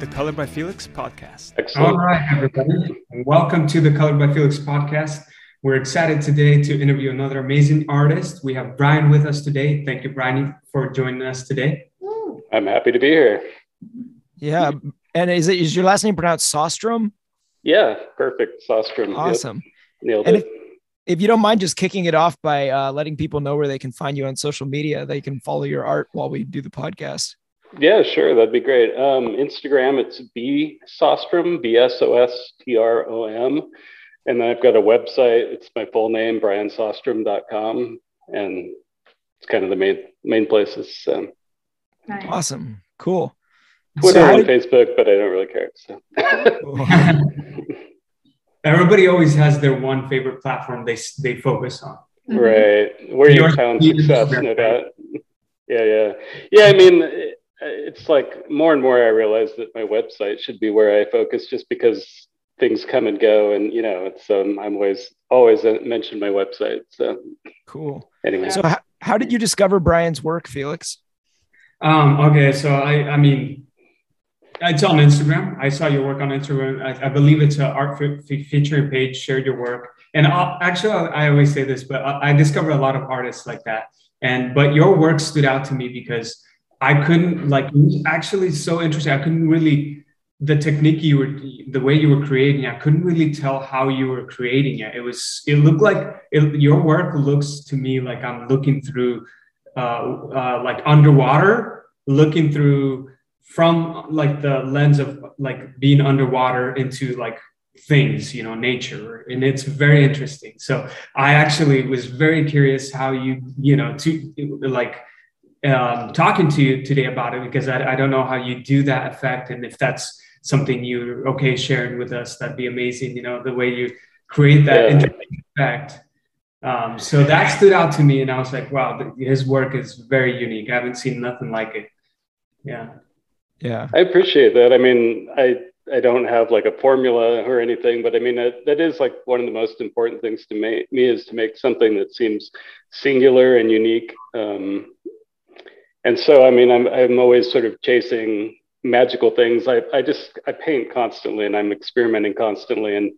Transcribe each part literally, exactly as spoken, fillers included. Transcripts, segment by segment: the Colored by Felix podcast. Excellent. All right, everybody. Welcome to the Colored by Felix podcast. We're excited today to interview another amazing artist. We have Brian with us today. Thank you, Brian, for joining us today. I'm happy to be here. Yeah. And is, it, is your last name pronounced Sostrom? Yeah, perfect. Sostrom. Awesome. Yep. Nailed and it. If, if you don't mind just kicking it off by uh, letting people know where they can find you on social media, they can follow your art while we do the podcast. Yeah, sure. That'd be great. Um, Instagram, it's B Sostrom, B S O S T R O M. And then I've got a website. It's my full name, brian sostrom dot com. And it's kind of the main main places. So. Nice. Awesome. Cool. Twitter so and did... Facebook, but I don't really care. So. Everybody always has their one favorite platform they they focus on. Right. Where you found success, no doubt. Yeah, yeah. Yeah, I mean, it, it's like more and more I realize that my website should be where I focus just because things come and go. And, you know, it's um, I'm always, always mention my website. So. Cool. Anyway. So how, how did you discover Brian's work, Felix? Um, okay, so I, I mean... It's on Instagram. I saw your work on Instagram. I, I believe it's an art fe featuring page, shared your work. And I'll, actually, I always say this, but I, I discovered a lot of artists like that. And, but your work stood out to me because I couldn't like, it was actually so interesting. I couldn't really, the technique you were, the way you were creating, I couldn't really tell how you were creating it. It was, it looked like it, your work looks to me like I'm looking through uh, uh, like underwater, looking through, from like the lens of like being underwater into like things, you know, nature. And it's very interesting. So I actually was very curious how you, you know, to like um, talking to you today about it, because I, I don't know how you do that effect. And if that's something you're okay sharing with us, that'd be amazing. You know, the way you create that yeah. effect. Um, so that stood out to me and I was like, wow, his work is very unique. I haven't seen nothing like it. Yeah. Yeah, I appreciate that. I mean, I, I don't have like a formula or anything, but I mean, that, that is like one of the most important things to me, me is to make something that seems singular and unique. Um, and so, I mean, I'm, I'm always sort of chasing magical things. I, I just, I paint constantly and I'm experimenting constantly and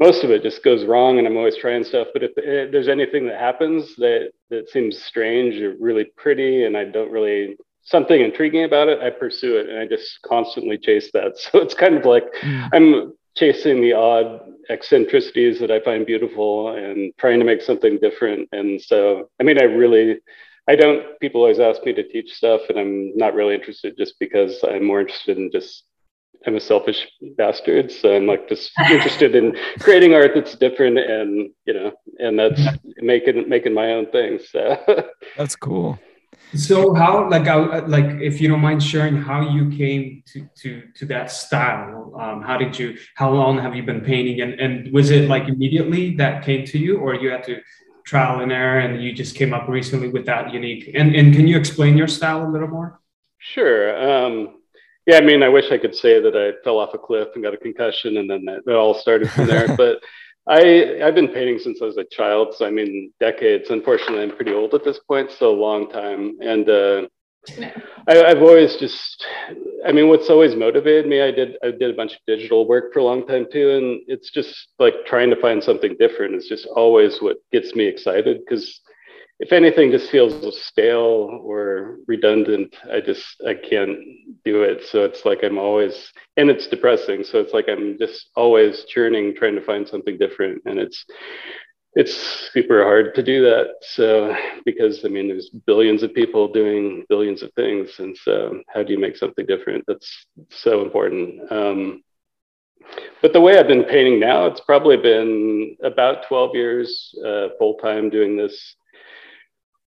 most of it just goes wrong and I'm always trying stuff. But if, if there's anything that happens that, that seems strange or really pretty and I don't really... something intriguing about it, I pursue it and I just constantly chase that. So it's kind of like mm. I'm chasing the odd eccentricities that I find beautiful and trying to make something different. And so, I mean, I really, I don't, people always ask me to teach stuff and I'm not really interested just because I'm more interested in just, I'm a selfish bastard. So I'm like just interested in creating art that's different and, you know, and that's making, making my own thing. So that's cool. So how, like, I, like, if you don't mind sharing how you came to, to, to that style, um, how did you, how long have you been painting? And, and was it like immediately that came to you or you had to trial and error and you just came up recently with that unique? And, and can you explain your style a little more? Sure. Um, yeah, I mean, I wish I could say that I fell off a cliff and got a concussion and then that, that all started from there, but I, I've been painting since I was a child. So I mean, decades. Unfortunately, I'm pretty old at this point, so a long time. And uh, no. I, I've always just, I mean, what's always motivated me, I did I did a bunch of digital work for a long time too. And it's just like trying to find something different is just always what gets me excited. Because if anything just feels stale or redundant, I just, I can't do it. So it's like, I'm always, and it's depressing. So it's like, I'm just always churning, trying to find something different. And it's, it's super hard to do that. So, because I mean, there's billions of people doing billions of things. And so how do you make something different? That's so important. Um, But the way I've been painting now, it's probably been about twelve years uh, full-time doing this.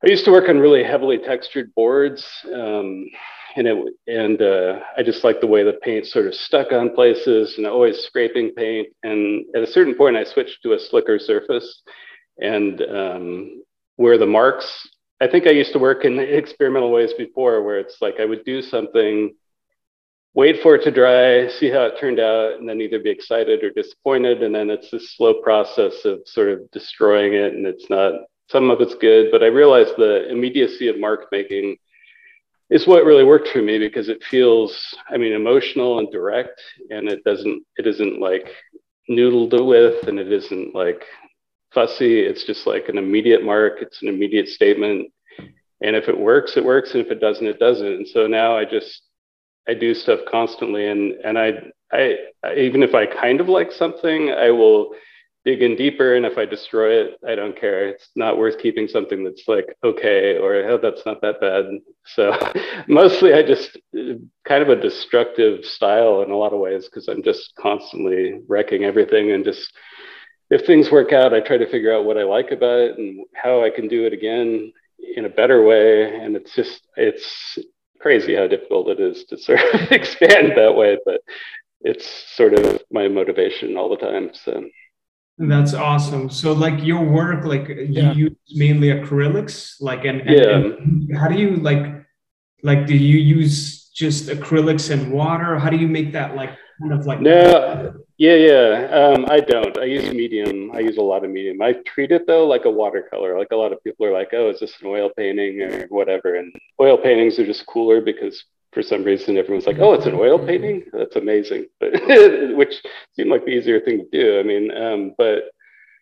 I used to work on really heavily textured boards, um, and it, and uh, I just like the way the paint sort of stuck on places and always scraping paint. And at a certain point, I switched to a slicker surface and um, where the marks, I think I used to work in experimental ways before where it's like I would do something, wait for it to dry, see how it turned out, and then either be excited or disappointed. And then it's this slow process of sort of destroying it and it's not... Some of it's good, but I realized the immediacy of mark making it's what really worked for me, because it feels, I mean, emotional and direct, and it doesn't, it isn't like noodled with, and it isn't like fussy. It's just like an immediate mark. It's an immediate statement. And if it works, it works. And if it doesn't, it doesn't. And so now I just, I do stuff constantly. And, and I, I, even if I kind of like something, I will dig in deeper. And if I destroy it, I don't care. It's not worth keeping something that's like, okay, or oh, that's not that bad. So mostly I just kind of a destructive style in a lot of ways, because I'm just constantly wrecking everything. And just, if things work out, I try to figure out what I like about it and how I can do it again in a better way. And it's just, it's crazy how difficult it is to sort of expand that way, but it's sort of my motivation all the time. So that's awesome. So like your work, like yeah. you use mainly acrylics, like, and, and, yeah. and how do you like, like, do you use just acrylics and water? How do you make that like kind of like? No, yeah, yeah. Um, I don't, I use medium. I use a lot of medium. I treat it though, like a watercolor. Like a lot of people are like, oh, is this an oil painting or whatever? And oil paintings are just cooler because for some reason, everyone's like, oh, it's an oil painting? That's amazing. But which seemed like the easier thing to do. I mean, um, but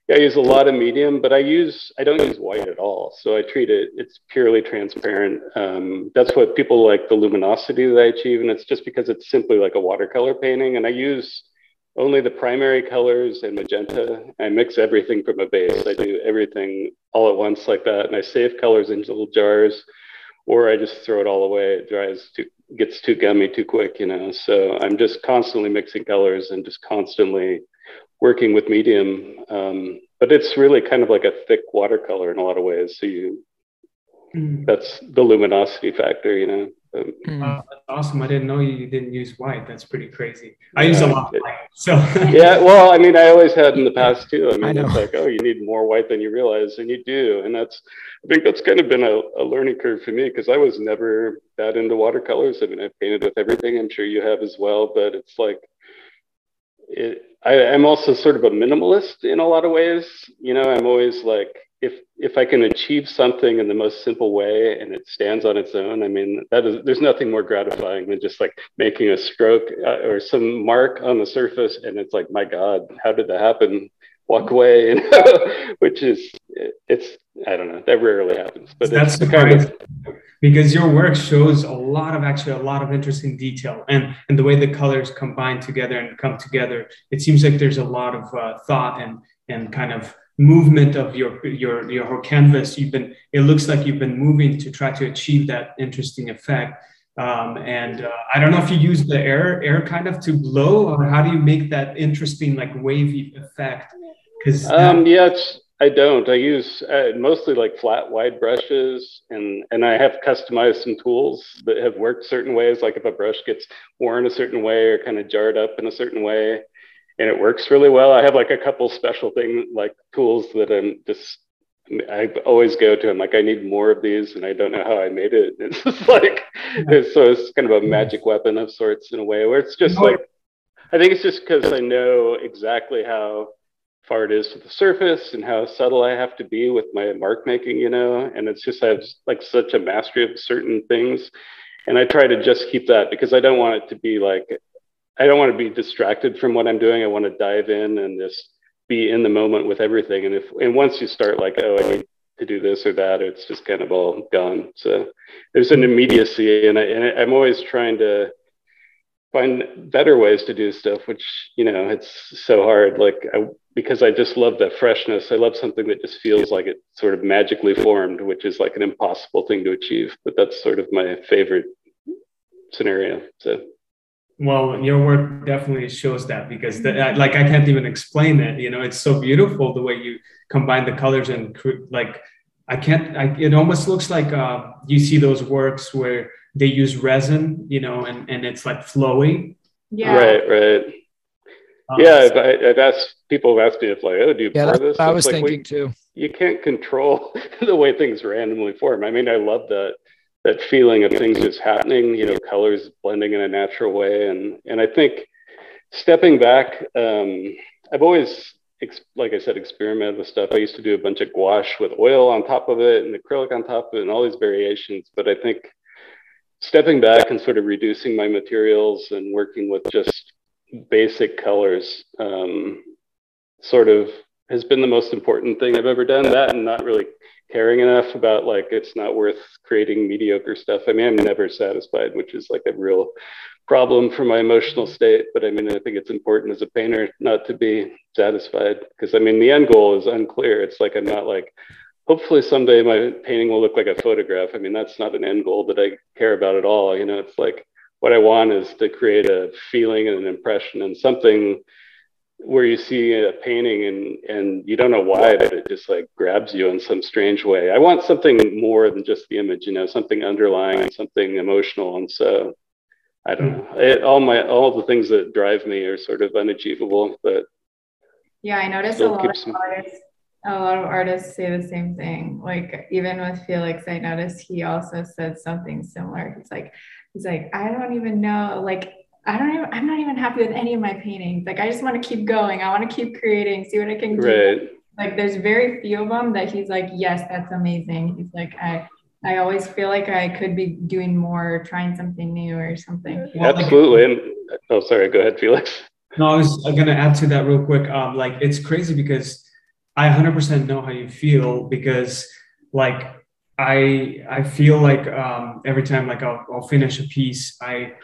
yeah, I use a lot of medium, but I use, I don't use white at all. So I treat it, it's purely transparent. Um, that's what people like, the luminosity that I achieve. And it's just because it's simply like a watercolor painting. And I use only the primary colors and magenta. I mix everything from a base. I do everything all at once like that. And I save colors into little jars, or I just throw it all away. It dries too, gets too gummy too quick, you know? So I'm just constantly mixing colors and just constantly working with medium. Um, but it's really kind of like a thick watercolor in a lot of ways. So you, mm. that's the luminosity factor, you know? Um, wow, that's awesome. I didn't know you didn't use white. That's pretty crazy. I yeah, use a lot of white, so. Yeah, well, I mean, I always had in the past too. I mean, I it's like, oh, you need more white than you realize, and you do. And that's, I think that's kind of been a, a learning curve for me, because I was never that into watercolors. I mean, I've painted with everything. I'm sure you have as well, but it's like, it, I, I'm also sort of a minimalist in a lot of ways. You know, I'm always like, if if I can achieve something in the most simple way and it stands on its own, I mean, that is, there's nothing more gratifying than just like making a stroke uh, or some mark on the surface, and it's like, my God, how did that happen? Walk away, you know? Which is, it's, I don't know, that rarely happens. But that's the kind of, because your work shows a lot of, actually a lot of interesting detail, and, and the way the colors combine together and come together, it seems like there's a lot of uh, thought and, and kind of movement of your, your, your whole canvas. You've been, it looks like you've been moving to try to achieve that interesting effect. Um, and uh, I don't know if you use the air, air kind of to blow, or how do you make that interesting, like wavy effect? Cause um, yeah, it's, I don't. I use uh, mostly like flat, wide brushes, and and I have customized some tools that have worked certain ways. Like if a brush gets worn a certain way or kind of jarred up in a certain way, and it works really well. I have like a couple special thing like tools that I'm just, I always go to. I'm like, I need more of these, and I don't know how I made it. It's just like, it's, so it's kind of a magic weapon of sorts in a way, where it's just like, I think it's just because I know exactly how far it is to the surface and how subtle I have to be with my mark making, you know? And it's just, I have like such a mastery of certain things. And I try to just keep that, because I don't want it to be like, I don't want to be distracted from what I'm doing. I want to dive in and just be in the moment with everything. And if, and once you start like, oh, I need to do this or that, it's just kind of all gone. So there's an immediacy, and, I, and I'm always trying to find better ways to do stuff, which, you know, it's so hard. Like I, because I just love that freshness. I love something that just feels like it sort of magically formed, which is like an impossible thing to achieve. But that's sort of my favorite scenario. So, well, your work definitely shows that, because the, like I can't even explain it. You know, it's so beautiful the way you combine the colors, and like I can't. I, it almost looks like uh, you see those works where they use resin, you know, and and it's like flowy. Yeah. Right. Right. Um, yeah, so. I, I've asked people have asked me if like, oh, do you yeah, pour this? I was like, thinking well, too. You can't control the way things randomly form. I mean, I love that that feeling of things just happening. You know, colors blending in a natural way, and and I think stepping back, um, I've always ex like I said, experimented with stuff. I used to do a bunch of gouache with oil on top of it and acrylic on top of it, and all these variations. But I think stepping back and sort of reducing my materials and working with just basic colors um, sort of has been the most important thing I've ever done. That and not really caring enough about like, it's not worth creating mediocre stuff. I mean, I'm never satisfied, which is like a real problem for my emotional state. But I mean, I think it's important as a painter not to be satisfied, because I mean, the end goal is unclear. It's like, I'm not like, hopefully someday my painting will look like a photograph. I mean, that's not an end goal that I care about at all. You know, it's like, what I want is to create a feeling and an impression and something where you see a painting and, and you don't know why, but it just like grabs you in some strange way. I want something more than just the image, you know, something underlying and something emotional. And so I don't know, it, all my, all the things that drive me are sort of unachievable, but. Yeah, I noticed a lot of artists, a lot of artists say the same thing. Like even with Felix, I noticed he also said something similar. He's like, he's like, I don't even know, like, I don't even, I'm not even happy with any of my paintings. Like, I just want to keep going. I want to keep creating, see what I can do. Right. Like, there's very few of them that he's like, yes, that's amazing. He's like, I, I always feel like I could be doing more, trying something new or something. Well, absolutely. Like, and, oh, sorry. Go ahead, Felix. No, I was going to add to that real quick. Um, like, it's crazy because I one hundred percent know how you feel, because like, I, I feel like um, every time, like I'll, I'll finish a piece, I,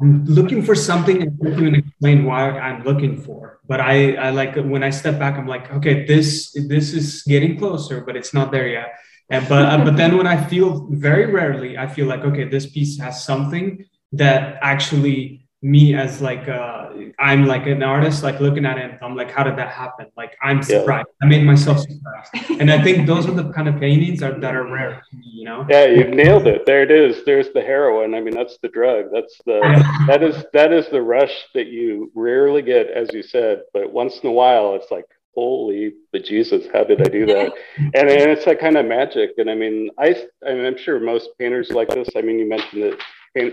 I'm looking for something and I can't even explain why I'm looking for. But I, I like when I step back, I'm like, okay, this this is getting closer, but it's not there yet. And but uh, but then when I feel very rarely, I feel like, okay, this piece has something that actually me as like uh, I'm like an artist, like looking at it, I'm like, how did that happen? Like I'm surprised. Yeah. I made myself surprised. And I think those are the kind of paintings are, that are rare, you know? Yeah, you've nailed it. There it is. There's the heroin. I mean, that's the drug. That's the, that is, that is the rush that you rarely get, as you said, but once in a while it's like, holy bejesus, how did I do that? And, and it's that kind of magic. And I mean, I, I mean, I'm sure most painters like this. I mean, you mentioned that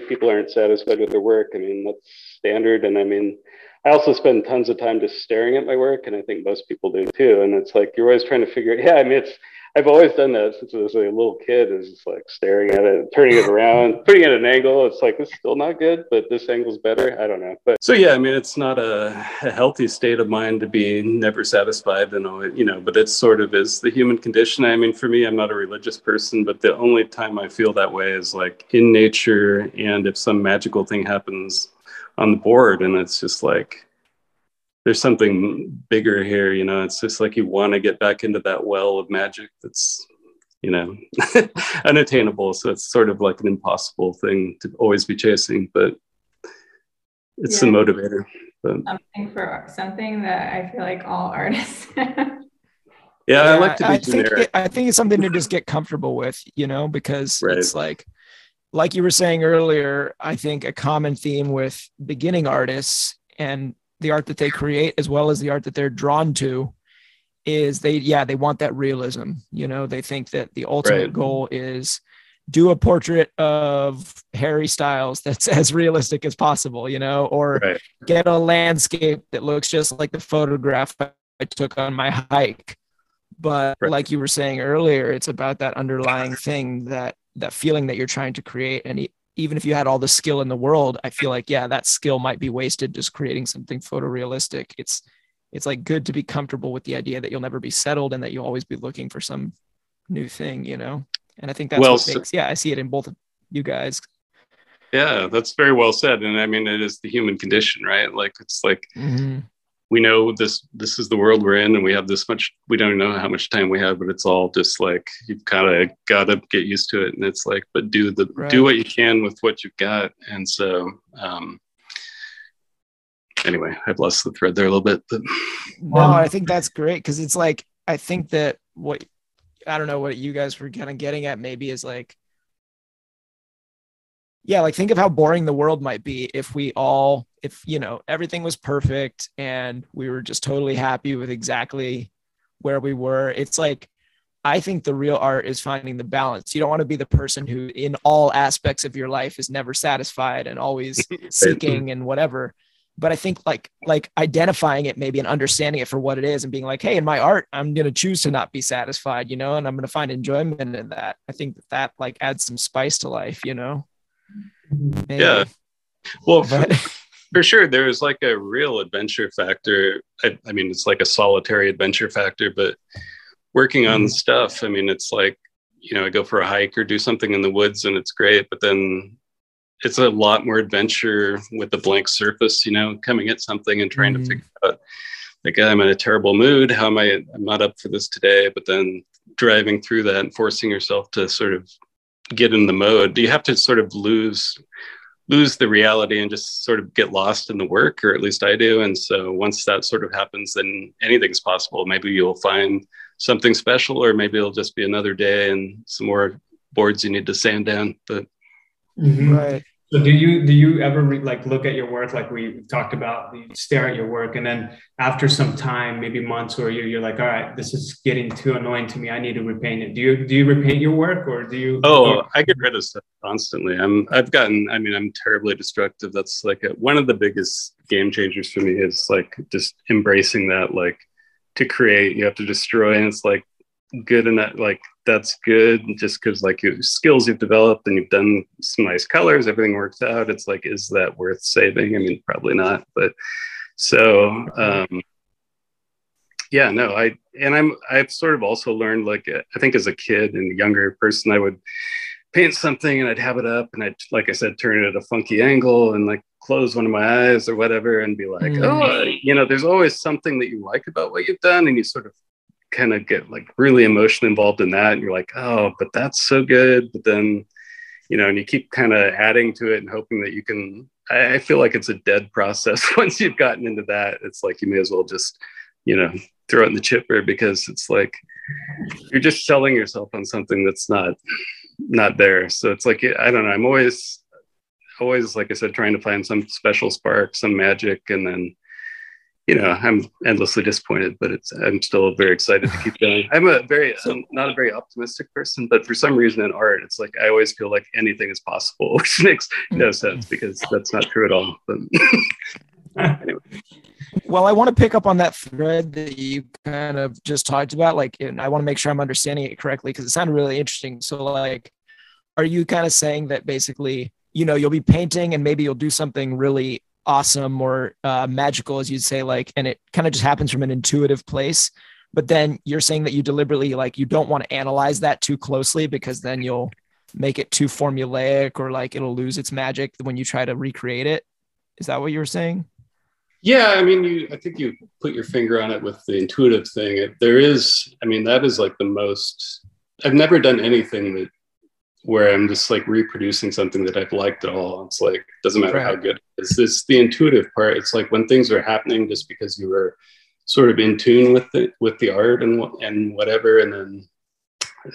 people aren't satisfied with their work. I mean, that's standard. And I mean, I also spend tons of time just staring at my work. And I think most people do too. And it's like, you're always trying to figure it. Yeah, I mean, it's, I've always done that since I was like a little kid. It's just like staring at it, turning it around, putting it at an angle. It's like, this is still not good, but this angle's better. I don't know. But so, yeah, I mean, it's not a, a healthy state of mind to be never satisfied and all, you know, but it sort of is the human condition. I mean, for me, I'm not a religious person, but the only time I feel that way is like in nature. And if some magical thing happens on the board, and it's just like, there's something bigger here, you know, it's just like you want to get back into that well of magic that's, you know, unattainable. So it's sort of like an impossible thing to always be chasing, but it's yeah. a motivator. But. Something for something that I feel like all artists have. Yeah, I like to be I generic. Think it, I think it's something to just get comfortable with, you know, because right. it's like, like you were saying earlier, I think a common theme with beginning artists and the art that they create, as well as the art that they're drawn to, is they, yeah, they want that realism. You know, they think that the ultimate right. goal is do a portrait of Harry Styles that's as realistic as possible, you know, or right. get a landscape that looks just like the photograph I took on my hike. But right. like you were saying earlier, it's about that underlying thing, that, that feeling that you're trying to create. And e- even if you had all the skill in the world, I feel like, yeah, that skill might be wasted just creating something photorealistic. It's, it's like good to be comfortable with the idea that you'll never be settled and that you'll always be looking for some new thing, you know? And I think that's well, what makes, so, yeah, I see it in both of you guys. Yeah, that's very well said. And I mean, it is the human condition, right? Like, it's like, mm-hmm. we know this, this is the world we're in and we have this much, we don't know how much time we have, but it's all just like, you've kind of got to get used to it. And it's like, but do the, right. do what you can with what you've got. And so, um, anyway, I've lost the thread there a little bit. But. No, I think that's great. Cause it's like, I think that what, I don't know what you guys were kind of getting at maybe is like, yeah, like think of how boring the world might be if we all, if, you know, everything was perfect and we were just totally happy with exactly where we were. It's like, I think the real art is finding the balance. You don't want to be the person who in all aspects of your life is never satisfied and always seeking and whatever. But I think like, like identifying it maybe and understanding it for what it is and being like, hey, in my art, I'm going to choose to not be satisfied, you know, and I'm going to find enjoyment in that. I think that that like adds some spice to life, you know? Maybe. Yeah. Well, but... for, for sure, there was like a real adventure factor. I, I mean, it's like a solitary adventure factor, but working on mm. stuff, I mean, it's like, you know, I go for a hike or do something in the woods and it's great, but then it's a lot more adventure with the blank surface, you know, coming at something and trying mm. to figure out, like, I'm in a terrible mood. How am I, I'm not up for this today, but then driving through that and forcing yourself to sort of get in the mode. Do you have to sort of lose lose the reality and just sort of get lost in the work, or at least I do. And so once that sort of happens, then anything's possible. Maybe you'll find something special, or maybe it'll just be another day and some more boards you need to sand down. But mm-hmm. right. So do you do you ever re- like look at your work, like we talked about, you stare at your work, and then after some time, maybe months or a year, you're like, all right, this is getting too annoying to me. I need to repaint it. Do you do you repaint your work, or do you? Oh, or- I get rid of stuff constantly. I'm I've gotten. I mean, I'm terribly destructive. That's like a, one of the biggest game changers for me is like just embracing that. Like to create, you have to destroy, and it's like good and that like. That's good just because like your skills you've developed and you've done some nice colors, everything works out. It's like, is that worth saving? I mean, probably not, but so, um, yeah, no, I, and I'm, I've sort of also learned, like, I think as a kid and a younger person, I would paint something and I'd have it up and I'd, like I said, turn it at a funky angle and like close one of my eyes or whatever and be like, mm-hmm. oh, you know, there's always something that you like about what you've done. And you sort of kind of get like really emotionally involved in that, and you're like, oh, but that's so good. But then, you know, and you keep kind of adding to it and hoping that you can. I, I feel like it's a dead process once you've gotten into that. It's like you may as well just, you know, throw it in the chipper, because it's like you're just selling yourself on something that's not not there. So it's like, I don't know, I'm always always like I said, trying to find some special spark, some magic, and then, you know, I'm endlessly disappointed, but it's, I'm still very excited to keep going. I'm a very, I'm not a very optimistic person, but for some reason in art, it's like, I always feel like anything is possible, which makes no sense because that's not true at all. But anyway. Well, I want to pick up on that thread that you kind of just talked about, like, and I want to make sure I'm understanding it correctly, because it sounded really interesting. So like, are you kind of saying that basically, you know, you'll be painting and maybe you'll do something really awesome or uh, magical, as you'd say, like, and it kind of just happens from an intuitive place. But then you're saying that you deliberately, like, you don't want to analyze that too closely, because then you'll make it too formulaic, or like it'll lose its magic when you try to recreate it. Is that what you were saying? Yeah, I mean, you, I think you put your finger on it with the intuitive thing. It, there is, I mean, that is like the most. I've never done anything that where I'm just like reproducing something that I've liked at all. It's like, doesn't matter right. how good it is. It's the intuitive part. It's like when things are happening just because you were sort of in tune with it, with the art and and whatever. And then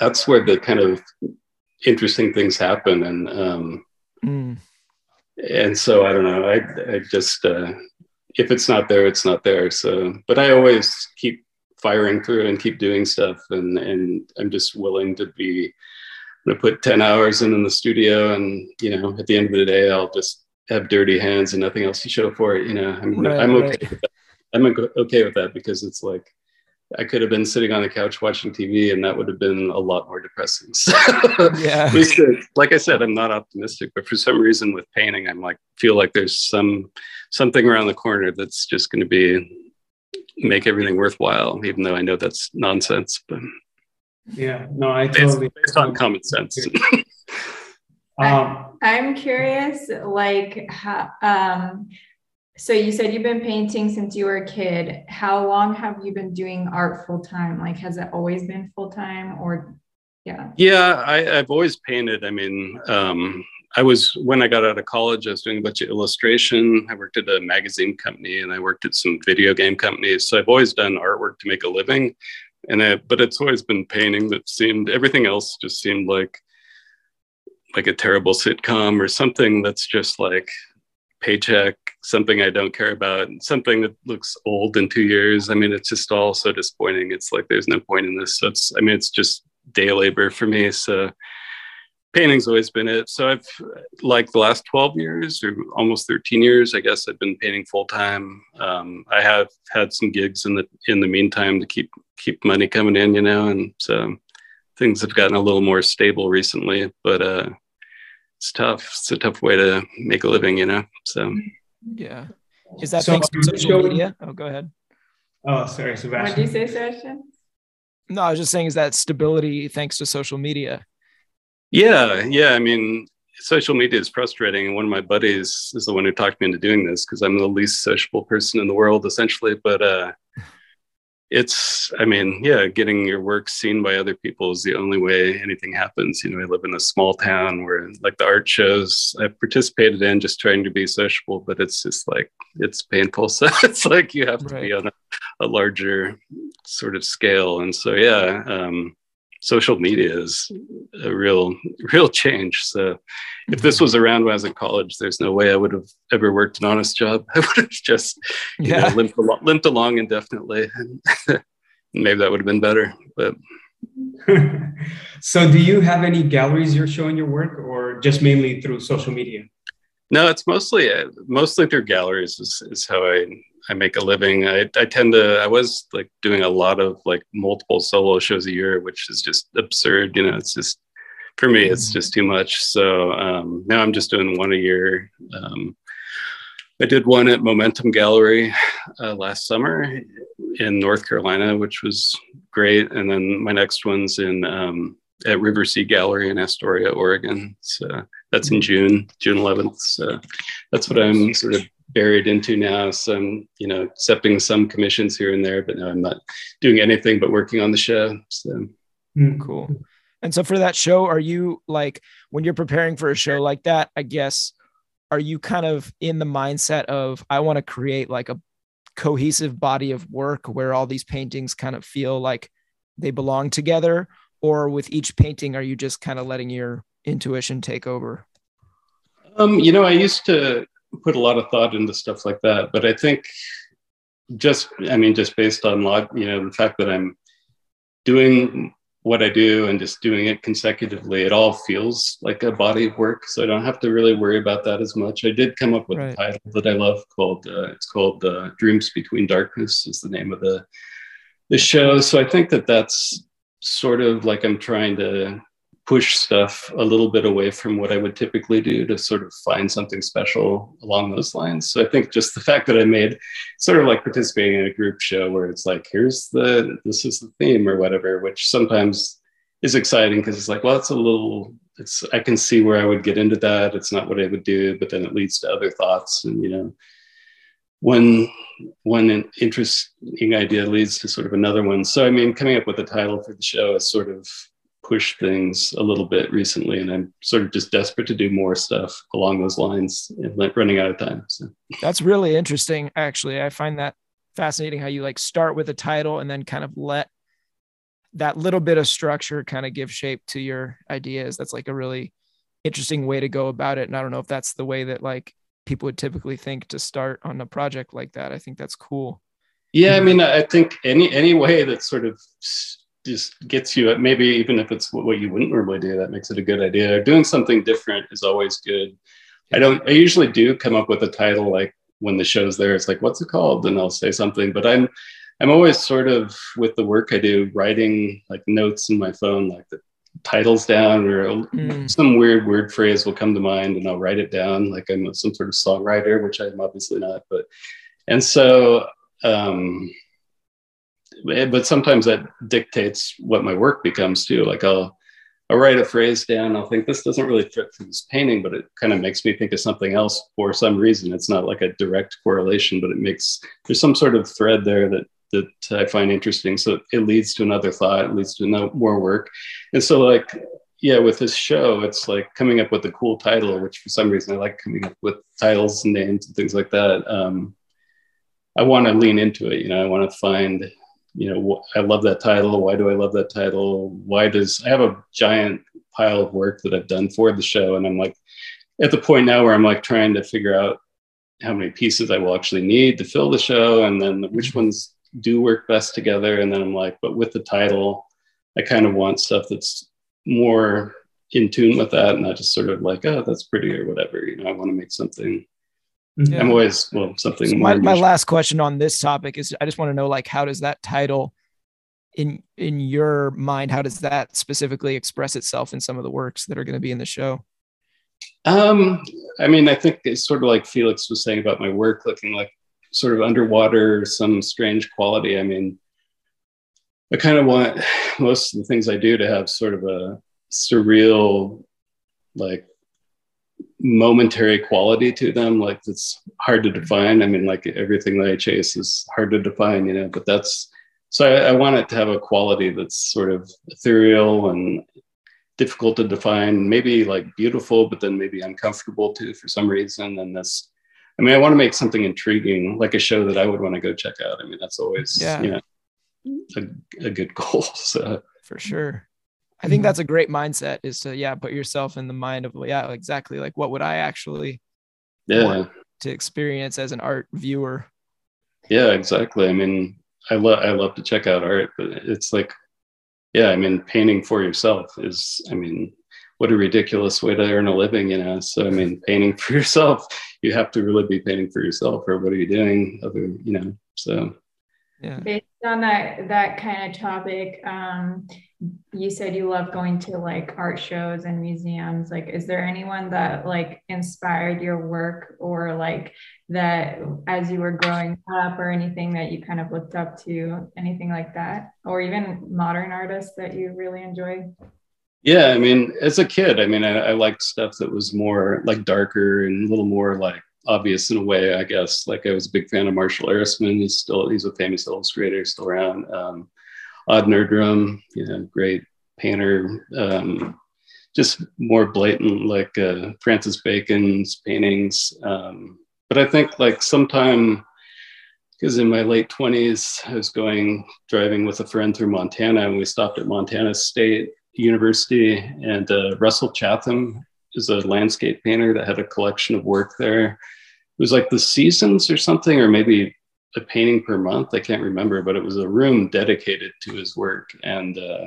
that's where the kind of interesting things happen. And, um, mm. and so I don't know, I, I just, uh, if it's not there, it's not there. So, but I always keep firing through and keep doing stuff. And, and I'm just willing to be, I'm going to put ten hours in in the studio, and, you know, at the end of the day, I'll just have dirty hands and nothing else to show for it. You know, I'm, right, I'm okay right. with that. I'm okay with that, because it's like, I could have been sitting on the couch watching T V, and that would have been a lot more depressing. So, yeah. At least, like I said, I'm not optimistic, but for some reason with painting, I'm like, feel like there's some, something around the corner that's just going to be, make everything worthwhile, even though I know that's nonsense, but. Yeah, no, I totally based, based on common sense. um, I'm curious, like, how, um, so you said you've been painting since you were a kid. How long have you been doing art full time? Like, has it always been full time, or, yeah? Yeah, I, I've always painted. I mean, um, I was, when I got out of college, I was doing a bunch of illustration. I worked at a magazine company, and I worked at some video game companies. So I've always done artwork to make a living. And I, but it's always been painting that seemed, everything else just seemed like, like a terrible sitcom or something that's just like paycheck, something I don't care about, and something that looks old in two years. I mean, it's just all so disappointing. It's like, there's no point in this. So it's, I mean, it's just day labor for me. So painting's always been it. So I've, like, the last twelve years or almost thirteen years, I guess, I've been painting full time. Um, I have had some gigs in the, in the meantime to keep, keep money coming in, you know, and so things have gotten a little more stable recently, but, uh, it's tough. It's a tough way to make a living, you know? So, yeah. Is that so, thanks to social media? Oh, go ahead. Oh, sorry, Sebastian. What did you say, Sebastian? No, I was just saying, is that stability thanks to social media? Yeah, yeah. I mean, social media is frustrating. And one of my buddies is the one who talked me into doing this because I'm the least sociable person in the world, essentially. But uh, it's, I mean, yeah, getting your work seen by other people is the only way anything happens. You know, I live in a small town where, like, the art shows I've participated in, just trying to be sociable, but it's just like, it's painful. So it's like you have to right. be on a, a larger sort of scale. And so, yeah. Um, social media is a real, real change. So if this was around when I was in college, there's no way I would have ever worked an honest job. I would have just you yeah. know, limped, along, limped along indefinitely. Maybe that would have been better. But So do you have any galleries you're showing your work, or just mainly through social media? No, it's mostly, mostly through galleries is, is how I I make a living. I, I tend to, I was like doing a lot of like multiple solo shows a year, which is just absurd. You know, it's just, for me, it's just too much. So um, now I'm just doing one a year. Um, I did one at Momentum Gallery uh, last summer in North Carolina, which was great. And then my next one's in um, at Riversea Gallery in Astoria, Oregon. So that's in June, June eleventh. So that's what I'm sort of buried into now. So I'm, you know, accepting some commissions here and there, but no, I'm not doing anything but working on the show. So cool. And so for that show, are you like, when you're preparing for a show like that, I guess, are you kind of in the mindset of, I want to create like a cohesive body of work where all these paintings kind of feel like they belong together? Or with each painting, are you just kind of letting your intuition take over? Um, you know, I used to put a lot of thought into stuff like that, but I think just, I mean, just based on, you know, the fact that I'm doing what I do and just doing it consecutively, it all feels like a body of work. So I don't have to really worry about that as much. I did come up with right. a title that I love called, uh, it's called uh, Dreams Between Darkness is the name of the, the show. So I think that that's sort of like, I'm trying to push stuff a little bit away from what I would typically do to sort of find something special along those lines. So I think just the fact that I made sort of like participating in a group show where it's like, here's the, this is the theme or whatever, which sometimes is exciting because it's like, well, it's a little, it's, I can see where I would get into that. It's not what I would do, but then it leads to other thoughts. And, you know, one, one interesting idea leads to sort of another one. So, I mean, coming up with a title for the show is sort of push things a little bit recently, and I'm sort of just desperate to do more stuff along those lines and like running out of time. So that's really interesting. Actually, I find that fascinating how you like start with a title and then kind of let that little bit of structure kind of give shape to your ideas. That's like a really interesting way to go about it. And I don't know if that's the way that like people would typically think to start on a project like that. I think that's cool. Yeah. I mean, I think any, any way that sort of just gets you, maybe even if it's what you wouldn't normally do, that makes it a good idea. Doing something different is always good. I don't, I usually do come up with a title, like when the show's there, it's like, what's it called? And I'll say something, but I'm, I'm always sort of with the work I do, writing like notes in my phone, like the titles down or mm. some weird word phrase will come to mind and I'll write it down. Like I'm some sort of songwriter, which I'm obviously not, but, and so, um, but sometimes that dictates what my work becomes too. Like I'll, I'll write a phrase down. I'll think this doesn't really fit for this painting, but it kind of makes me think of something else for some reason. It's not like a direct correlation, but it makes, there's some sort of thread there that, that I find interesting. So it leads to another thought, it leads to no, more work. And so like, yeah, with this show, it's like coming up with a cool title, which for some reason I like coming up with titles and names and things like that. Um, I want to lean into it. You know, I want to find, you know, I love that title. Why do I love that title? Why does, I have a giant pile of work that I've done for the show. And I'm like, at the point now where I'm like trying to figure out how many pieces I will actually need to fill the show. And then which ones do work best together. And then I'm like, but with the title, I kind of want stuff that's more in tune with that. And not just sort of like, oh, that's pretty or whatever. You know, I want to make something. Yeah. I'm always, well, something. So my, my last question on this topic is, I just want to know, like, how does that title in, in your mind, how does that specifically express itself in some of the works that are going to be in the show? Um, I mean, I think it's sort of like Felix was saying about my work looking like sort of underwater, some strange quality. I mean, I kind of want most of the things I do to have sort of a surreal, like momentary quality to them. Like it's hard to define. I mean, like everything that I chase is hard to define, you know, but that's, so I, I want it to have a quality that's sort of ethereal and difficult to define, maybe like beautiful, but then maybe uncomfortable too for some reason. And this, I mean, I want to make something intriguing, like a show that I would want to go check out. I mean, that's always, yeah. you know, a, a good goal. So. For sure. I think that's a great mindset, is to, yeah, put yourself in the mind of, yeah, exactly. Like, what would I actually yeah. want to experience as an art viewer? Yeah, exactly. I mean, I love, I love to check out art, but it's like, yeah, I mean, painting for yourself is, I mean, what a ridiculous way to earn a living, you know? So, I mean, painting for yourself, you have to really be painting for yourself, or what are you doing other, you know, so. Yeah. Based on that, that kind of topic, um, you said you love going to like art shows and museums. Like, is there anyone that like inspired your work, or like that as you were growing up, or anything that you kind of looked up to, anything like that, or even modern artists that you really enjoy? Yeah, I mean, as a kid, I mean, I, I liked stuff that was more like darker and a little more like obvious in a way, I guess. Like I was a big fan of Marshall Arisman. He's still, he's a famous illustrator, still around. Um, Odd Nerdrum, you know, great painter. Um, just more blatant, like uh, Francis Bacon's paintings. Um, but I think like sometime, because in my late twenties, I was going driving with a friend through Montana, and we stopped at Montana State University, and uh, Russell Chatham is a landscape painter that had a collection of work there. It was like the seasons or something, or maybe a painting per month, I can't remember, but it was a room dedicated to his work. And uh,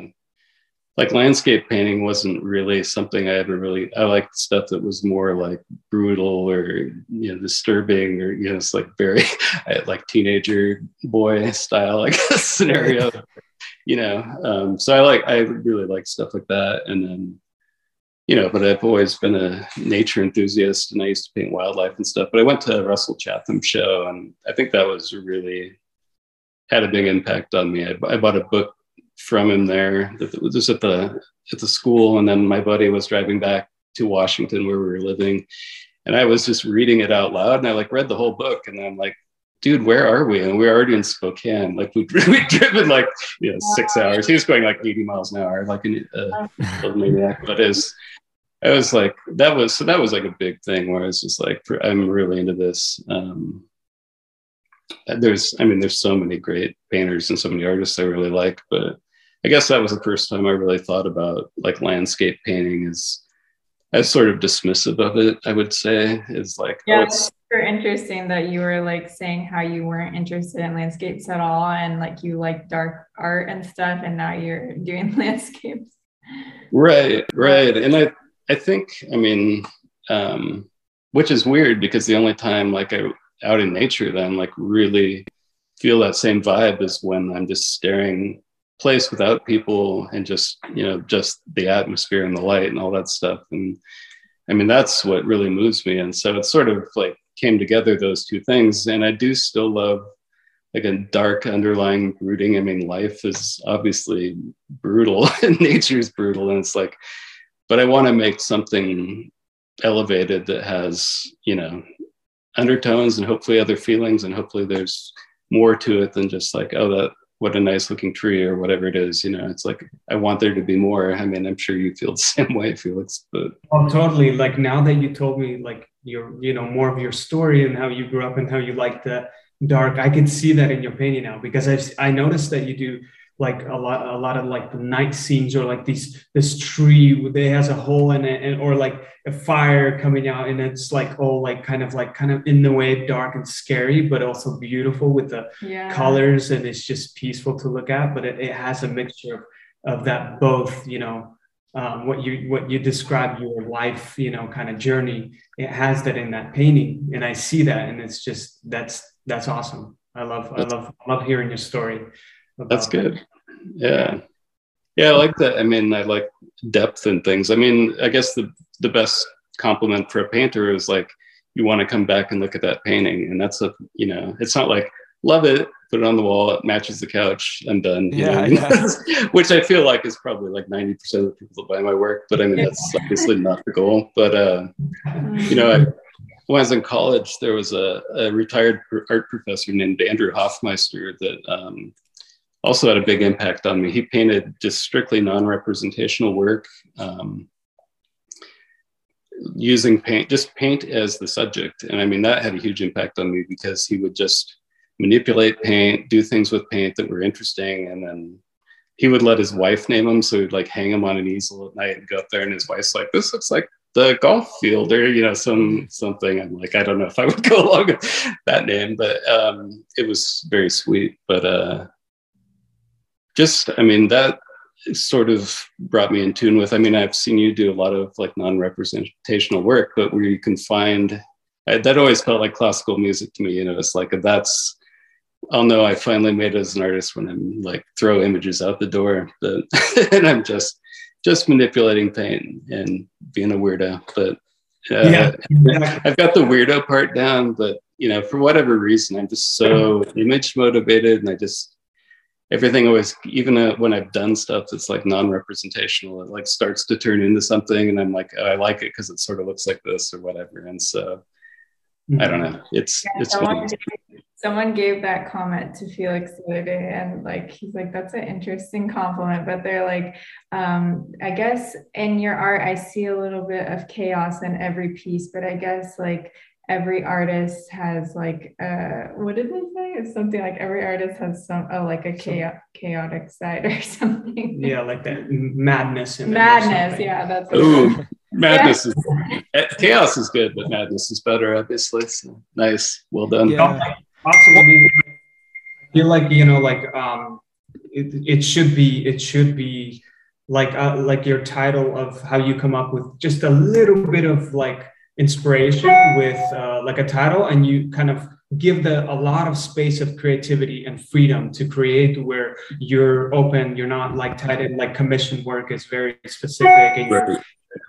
like landscape painting wasn't really something I ever really, I liked stuff that was more like brutal or, you know, disturbing, or, you know, it's like very like teenager boy style, like scenario, you know? Um, so I like, I really like stuff like that. And then, you know, but I've always been a nature enthusiast, and I used to paint wildlife and stuff, but I went to a Russell Chatham show, and I think that was really, had a big impact on me. I, I bought a book from him there that was just at the, at the school. And then my buddy was driving back to Washington where we were living, and I was just reading it out loud, and I like read the whole book, and I'm like, dude, where are we? And we're already in Spokane. Like we've, we've driven like, you know, six hours. He was going like eighty miles an hour, like an uh, maniac. But it was, I was like, that was, so that was like a big thing where I was just like, I'm really into this. Um, there's, I mean, there's so many great painters and so many artists I really like, but I guess that was the first time I really thought about like landscape painting as, as sort of dismissive of it, I would say, is like, yeah. Oh, it's, super interesting that you were like saying how you weren't interested in landscapes at all, and like you like dark art and stuff, and now you're doing landscapes. Right, right. And I, I think, I mean, um, which is weird, because the only time like I out in nature that I'm like really feel that same vibe is when I'm just staring place without people, and just, you know, just the atmosphere and the light and all that stuff. And I mean, that's what really moves me. And so it's sort of like came together, those two things. And I do still love like a dark underlying brooding. I mean, life is obviously brutal and nature's brutal. And it's like, but I want to make something elevated that has, you know, undertones and hopefully other feelings. And hopefully there's more to it than just like, oh, that, what a nice looking tree or whatever it is, you know. It's like, I want there to be more. I mean, I'm sure you feel the same way, Felix, but. Oh, totally. Like now that you told me like your, you know, more of your story and how you grew up and how you like the dark, I can see that in your painting now, because I've, I noticed that you do like a lot, a lot of like the night scenes, or like these, this tree that has a hole in it, and, or like a fire coming out, and it's like all like kind of like kind of in the way dark and scary, but also beautiful with the yeah. colors, and it's just peaceful to look at. But it, it has a mixture of, of that both, you know, um, what you what you describe your life, you know, kind of journey. It has that in that painting, and I see that, and it's just that's that's awesome. I love I love I love hearing your story. That's good. Yeah. Yeah, I like that. I mean, I like depth and things. I mean, I guess the, the best compliment for a painter is like, you want to come back and look at that painting. And that's a, you know, it's not like, love it, put it on the wall, it matches the couch, I'm done. Yeah, yeah. Which I feel like is probably like ninety percent of the people that buy my work, but I mean, that's obviously not the goal. But, uh, you know, I, when I was in college, there was a, a retired art professor named Andrew Hoffmeister that um, also had a big impact on me. He painted just strictly non-representational work, um, using paint, just paint as the subject. And I mean, that had a huge impact on me because he would just manipulate paint, do things with paint that were interesting. And then he would let his wife name him. So he'd like hang him on an easel at night and go up there and his wife's like, this looks like the golf field or, you know, some something. I'm like, I don't know if I would go along with that name, but um, it was very sweet. But uh, just, I mean, that sort of brought me in tune with, I mean, I've seen you do a lot of like non-representational work, but where you can find, I, that always felt like classical music to me. You know, it's like, that's, I'll know I finally made it as an artist when I'm like throw images out the door, but and I'm just just manipulating paint and being a weirdo. But uh, yeah, exactly. I've got the weirdo part down, but you know, for whatever reason, I'm just so image motivated, and I just everything always, even uh, when I've done stuff that's like non-representational, it like starts to turn into something, and I'm like, oh, I like it because it sort of looks like this or whatever, and so. I don't know. It's yeah, it's someone gave, someone gave that comment to Felix the other day, and like he's like, that's an interesting compliment. But they're like, um, I guess in your art, I see a little bit of chaos in every piece, but I guess like every artist has like uh what did they say? It's something like every artist has some oh like a chaos chaotic side or something. Yeah, like that madness in madness, yeah, that's Ooh. Madness is chaos is good, but madness is better, obviously. So, nice, well done. Yeah. Awesome. I mean, I feel like you know, like um, it it should be it should be like uh, like your title of how you come up with just a little bit of like inspiration with uh, like a title, and you kind of give the a lot of space of creativity and freedom to create where you're open, you're not like tied in like commission work is very specific and you're,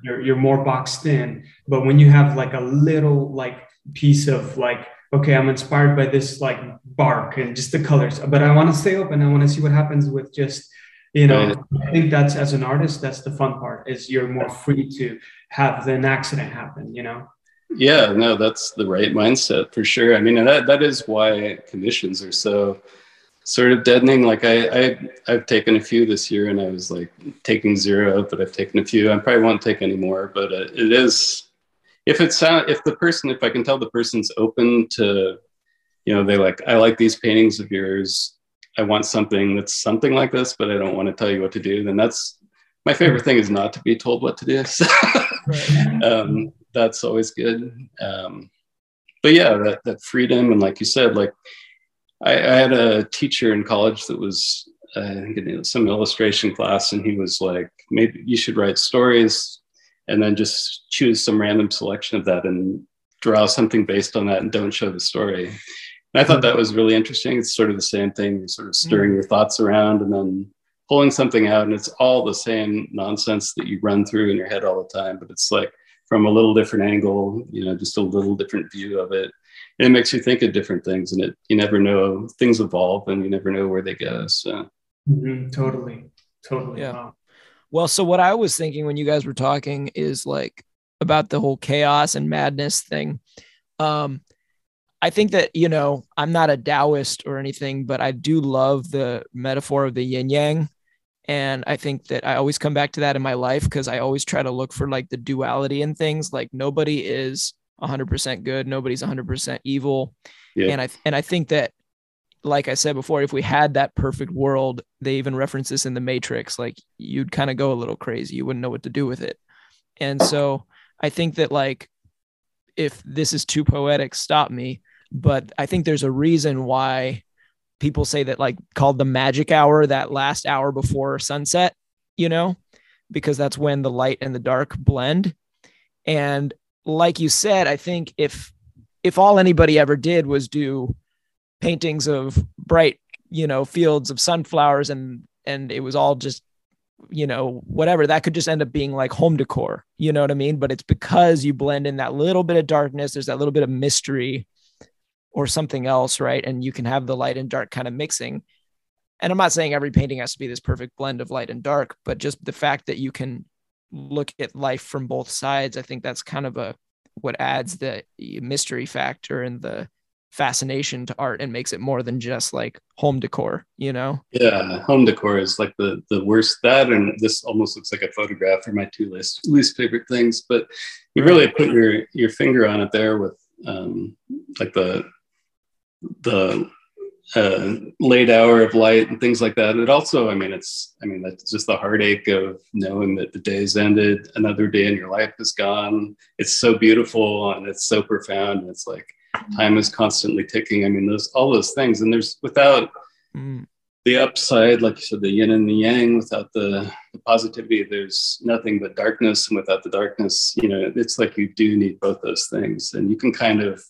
You're, you're more boxed in. But when you have like a little like piece of like, okay, I'm inspired by this like bark and just the colors, but I want to stay open. I want to see what happens with just, you know, I think that's, as an artist, that's the fun part, is you're more free to have an accident happen, you know? Yeah, no, that's the right mindset for sure. I mean, and that, that is why commissions are so sort of deadening. Like I, I, I've taken a few this year, and I was like taking zero, but I've taken a few. I probably won't take any more, but uh, it is, if it's, if the person, if I can tell the person's open to, you know, they like, I like these paintings of yours, I want something that's something like this, but I don't want to tell you what to do. Then that's, my favorite thing is not to be told what to do. So right. um, that's always good. Um, but yeah, that, that freedom. And like you said, like, I, I had a teacher in college that was, uh, I think it was some illustration class, and he was like, maybe you should write stories and then just choose some random selection of that and draw something based on that and don't show the story. And I thought that was really interesting. It's sort of the same thing. You're sort of stirring your thoughts around and then pulling something out, and it's all the same nonsense that you run through in your head all the time, but it's like from a little different angle, you know, just a little different view of it. And it makes you think of different things, and it, you never know, things evolve and you never know where they go. So mm-hmm. totally, totally. Yeah. Wow. Well, so what I was thinking when you guys were talking is like about the whole chaos and madness thing. Um, I think that, you know, I'm not a Taoist or anything, but I do love the metaphor of the yin yang. And I think that I always come back to that in my life, because I always try to look for like the duality in things. Like nobody is one hundred percent good. Nobody's one hundred percent evil. Yeah. And I and I think that, like I said before, if we had that perfect world, they even reference this in The Matrix, like you'd kind of go a little crazy. You wouldn't know what to do with it. And so I think that, like, if this is too poetic, stop me. But I think there's a reason why people say that, like, called the magic hour, that last hour before sunset, you know, because that's when the light and the dark blend. And like you said, I think if if all anybody ever did was do paintings of bright, you know, fields of sunflowers, and and it was all just you know, whatever, that could just end up being like home decor, you know what I mean? But it's because you blend in that little bit of darkness, there's that little bit of mystery or something else, right? And you can have the light and dark kind of mixing. And I'm not saying every painting has to be this perfect blend of light and dark, but just the fact that you can look at life from both sides, I think that's kind of a what adds the mystery factor and the fascination to art and makes it more than just like home decor, you know? Yeah, home decor is like the the worst. That, and this almost looks like a photograph, for my two least, least favorite things, but you really put your your finger on it there with um like the the uh late hour of light and things like that. It also, I mean, it's, I mean, that's just the heartache of knowing that the day's ended, another day in your life is gone. It's so beautiful and it's so profound, and it's like time is constantly ticking. I mean, those, all those things, and there's, without mm. the upside, like you said, the yin and the yang, without the, the positivity, there's nothing but darkness, and without the darkness, you know, it's like you do need both those things, and you can kind of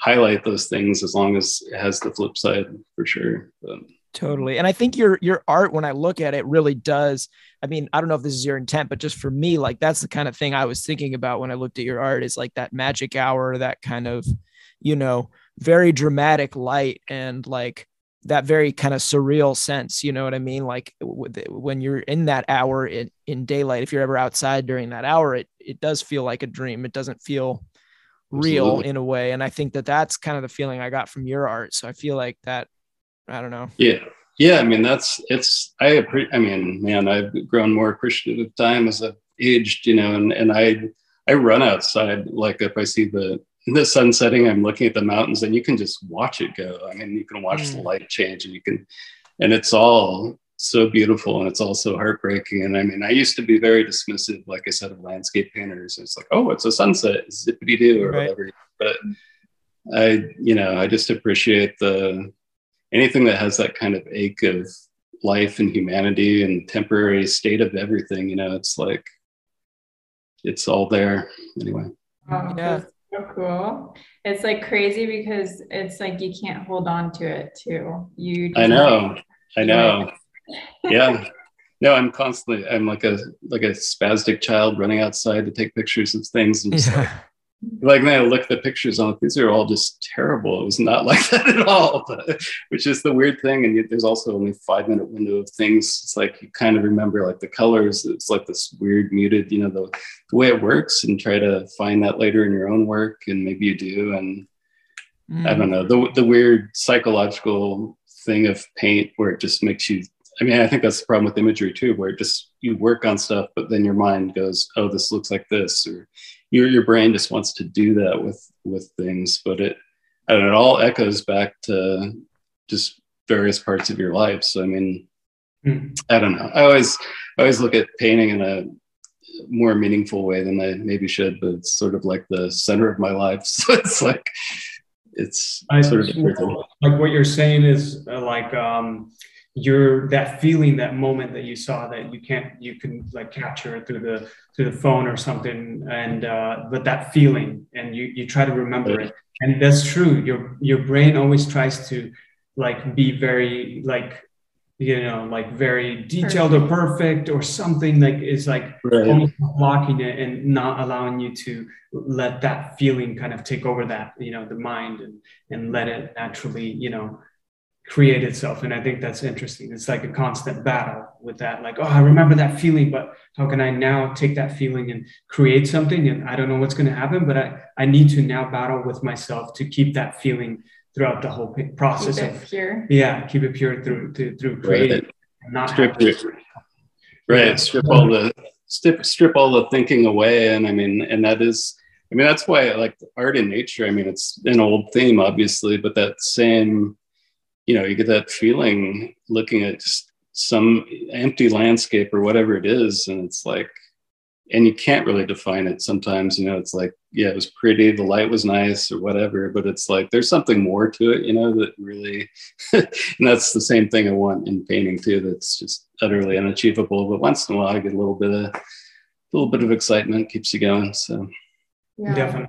highlight those things as long as it has the flip side, for sure. Um, totally. And I think your, your art, when I look at it, really does. I mean, I don't know if this is your intent, but just for me, like, that's the kind of thing I was thinking about when I looked at your art, is like that magic hour, that kind of, you know, very dramatic light and like that very kind of surreal sense, you know what I mean? Like when you're in that hour in, in daylight, if you're ever outside during that hour, it, it does feel like a dream. It doesn't feel real. Absolutely. In a way. And I think that that's kind of the feeling I got from your art. So I feel like that, I don't know. Yeah. Yeah. I mean, that's, it's, I, I mean, man, I've grown more appreciative of time as I've aged, you know, and, and I, I run outside. Like if I see the, the sun setting, I'm looking at the mountains, and you can just watch it go. I mean, you can watch mm. the light change, and you can, and it's all so beautiful, and it's all so heartbreaking. And I mean, I used to be very dismissive, like I said, of landscape painters. It's like, oh, it's a sunset, zippity doo, or right. whatever. But I, you know, I just appreciate the, anything that has that kind of ache of life and humanity and temporary state of everything, you know, it's like, it's all there anyway. Wow. Yeah. So cool. It's like crazy because it's like you can't hold on to it too. You I know. I know. Yeah. No, I'm constantly I'm like a like a spastic child running outside to take pictures of things, and just yeah. like, like then I look at the pictures, I'm like, these are all just terrible. It was not like that at all. But, which is the weird thing. And yet there's also only five minute window of things. It's like you kind of remember like the colors. It's like this weird muted, you know, the, the way it works, and try to find that later in your own work. And maybe you do. And mm. I don't know, the the weird psychological thing of paint where it just makes you, I mean, I think that's the problem with imagery too, where it just, you work on stuff, but then your mind goes, oh, this looks like this, or your, your brain just wants to do that with, with things, but it, and it all echoes back to just various parts of your life. So, I mean, mm. I don't know. I always, I always look at painting in a more meaningful way than I maybe should, but it's sort of like the center of my life. So it's like, it's I sort of like what you're saying is uh, like, um, you're that feeling, that moment that you saw that you can't, you can like capture it through the, through the phone or something. And, uh, but that feeling, and you, you try to remember it. And that's true. Your, your brain always tries to like, be very like, you know, like very detailed or perfect or something, like is like right. almost blocking it and not allowing you to let that feeling kind of take over that, you know, the mind, and, and let it naturally, you know, create itself. And I think that's interesting. It's like a constant battle with that. Like, oh, I remember that feeling, but how can I now take that feeling and create something? And I don't know what's going to happen, but I, I need to now battle with myself to keep that feeling throughout the whole process. Keep it of, pure. Yeah. Keep it pure through, through, through creating. Right. And not strip your, right. Yeah. Strip all the, strip, strip all the thinking away. And I mean, and that is, I mean, that's why I like art in nature. I mean, it's an old theme, obviously, but that same, you know, you get that feeling looking at just some empty landscape or whatever it is. And it's like, and you can't really define it sometimes, you know, it's like, yeah, it was pretty, the light was nice or whatever, but it's like, there's something more to it, you know, that really, and that's the same thing I want in painting too. That's just utterly unachievable. But once in a while, I get a little bit of, a little bit of excitement, keeps you going. So yeah. Definitely.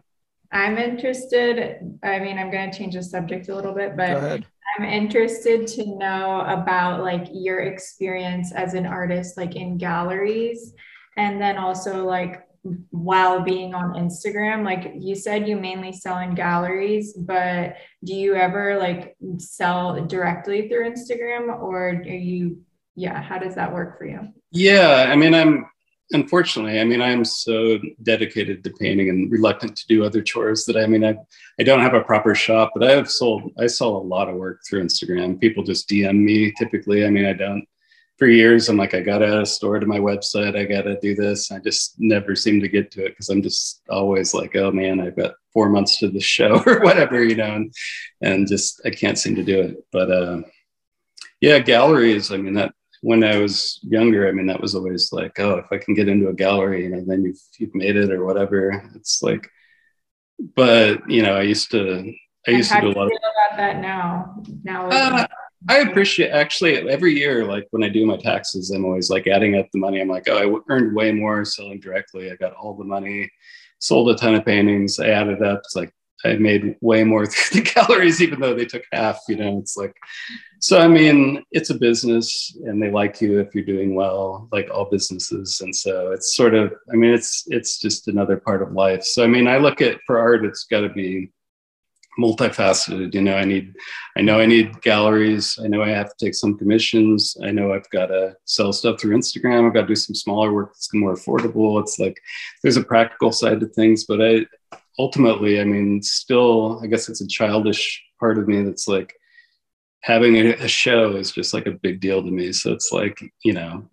I'm interested, I mean, I'm going to change the subject a little bit, but I'm interested to know about like your experience as an artist, like in galleries, and then also like while being on Instagram. Like you said, you mainly sell in galleries, but do you ever like sell directly through Instagram, or are you, yeah, how does that work for you? Yeah, I mean, I'm, Unfortunately, I mean, I'm so dedicated to painting and reluctant to do other chores that I mean, I, I don't have a proper shop, but I have sold, I sell a lot of work through Instagram. People just D M me typically. I mean, I don't, for years, I'm like, I got to add a store to my website. I got to do this. I just never seem to get to it because I'm just always like, oh man, I've got four months to the show or whatever, you know, and, and just, I can't seem to do it. But uh, yeah, galleries, I mean, that, when I was younger, I mean, that was always like, oh, if I can get into a gallery, you know, then you've, you've made it or whatever. It's like, but, you know, I used to, I used to do a lot of about that now. Now uh, I appreciate, actually, every year, like when I do my taxes, I'm always like adding up the money. I'm like, oh, I earned way more selling directly. I got all the money, sold a ton of paintings. I added up. It's like, I made way more through the galleries, even though they took half, you know, it's like, so, I mean, it's a business and they like you if you're doing well, like all businesses. And so it's sort of, I mean, it's, it's just another part of life. So, I mean, I look at for art, it's gotta be multifaceted. You know, I need, I know I need galleries. I know I have to take some commissions. I know I've got to sell stuff through Instagram. I've got to do some smaller work that's more affordable. It's like, there's a practical side to things, but I, ultimately, I mean, still, I guess it's a childish part of me that's like having a, a show is just like a big deal to me. So it's like, you know,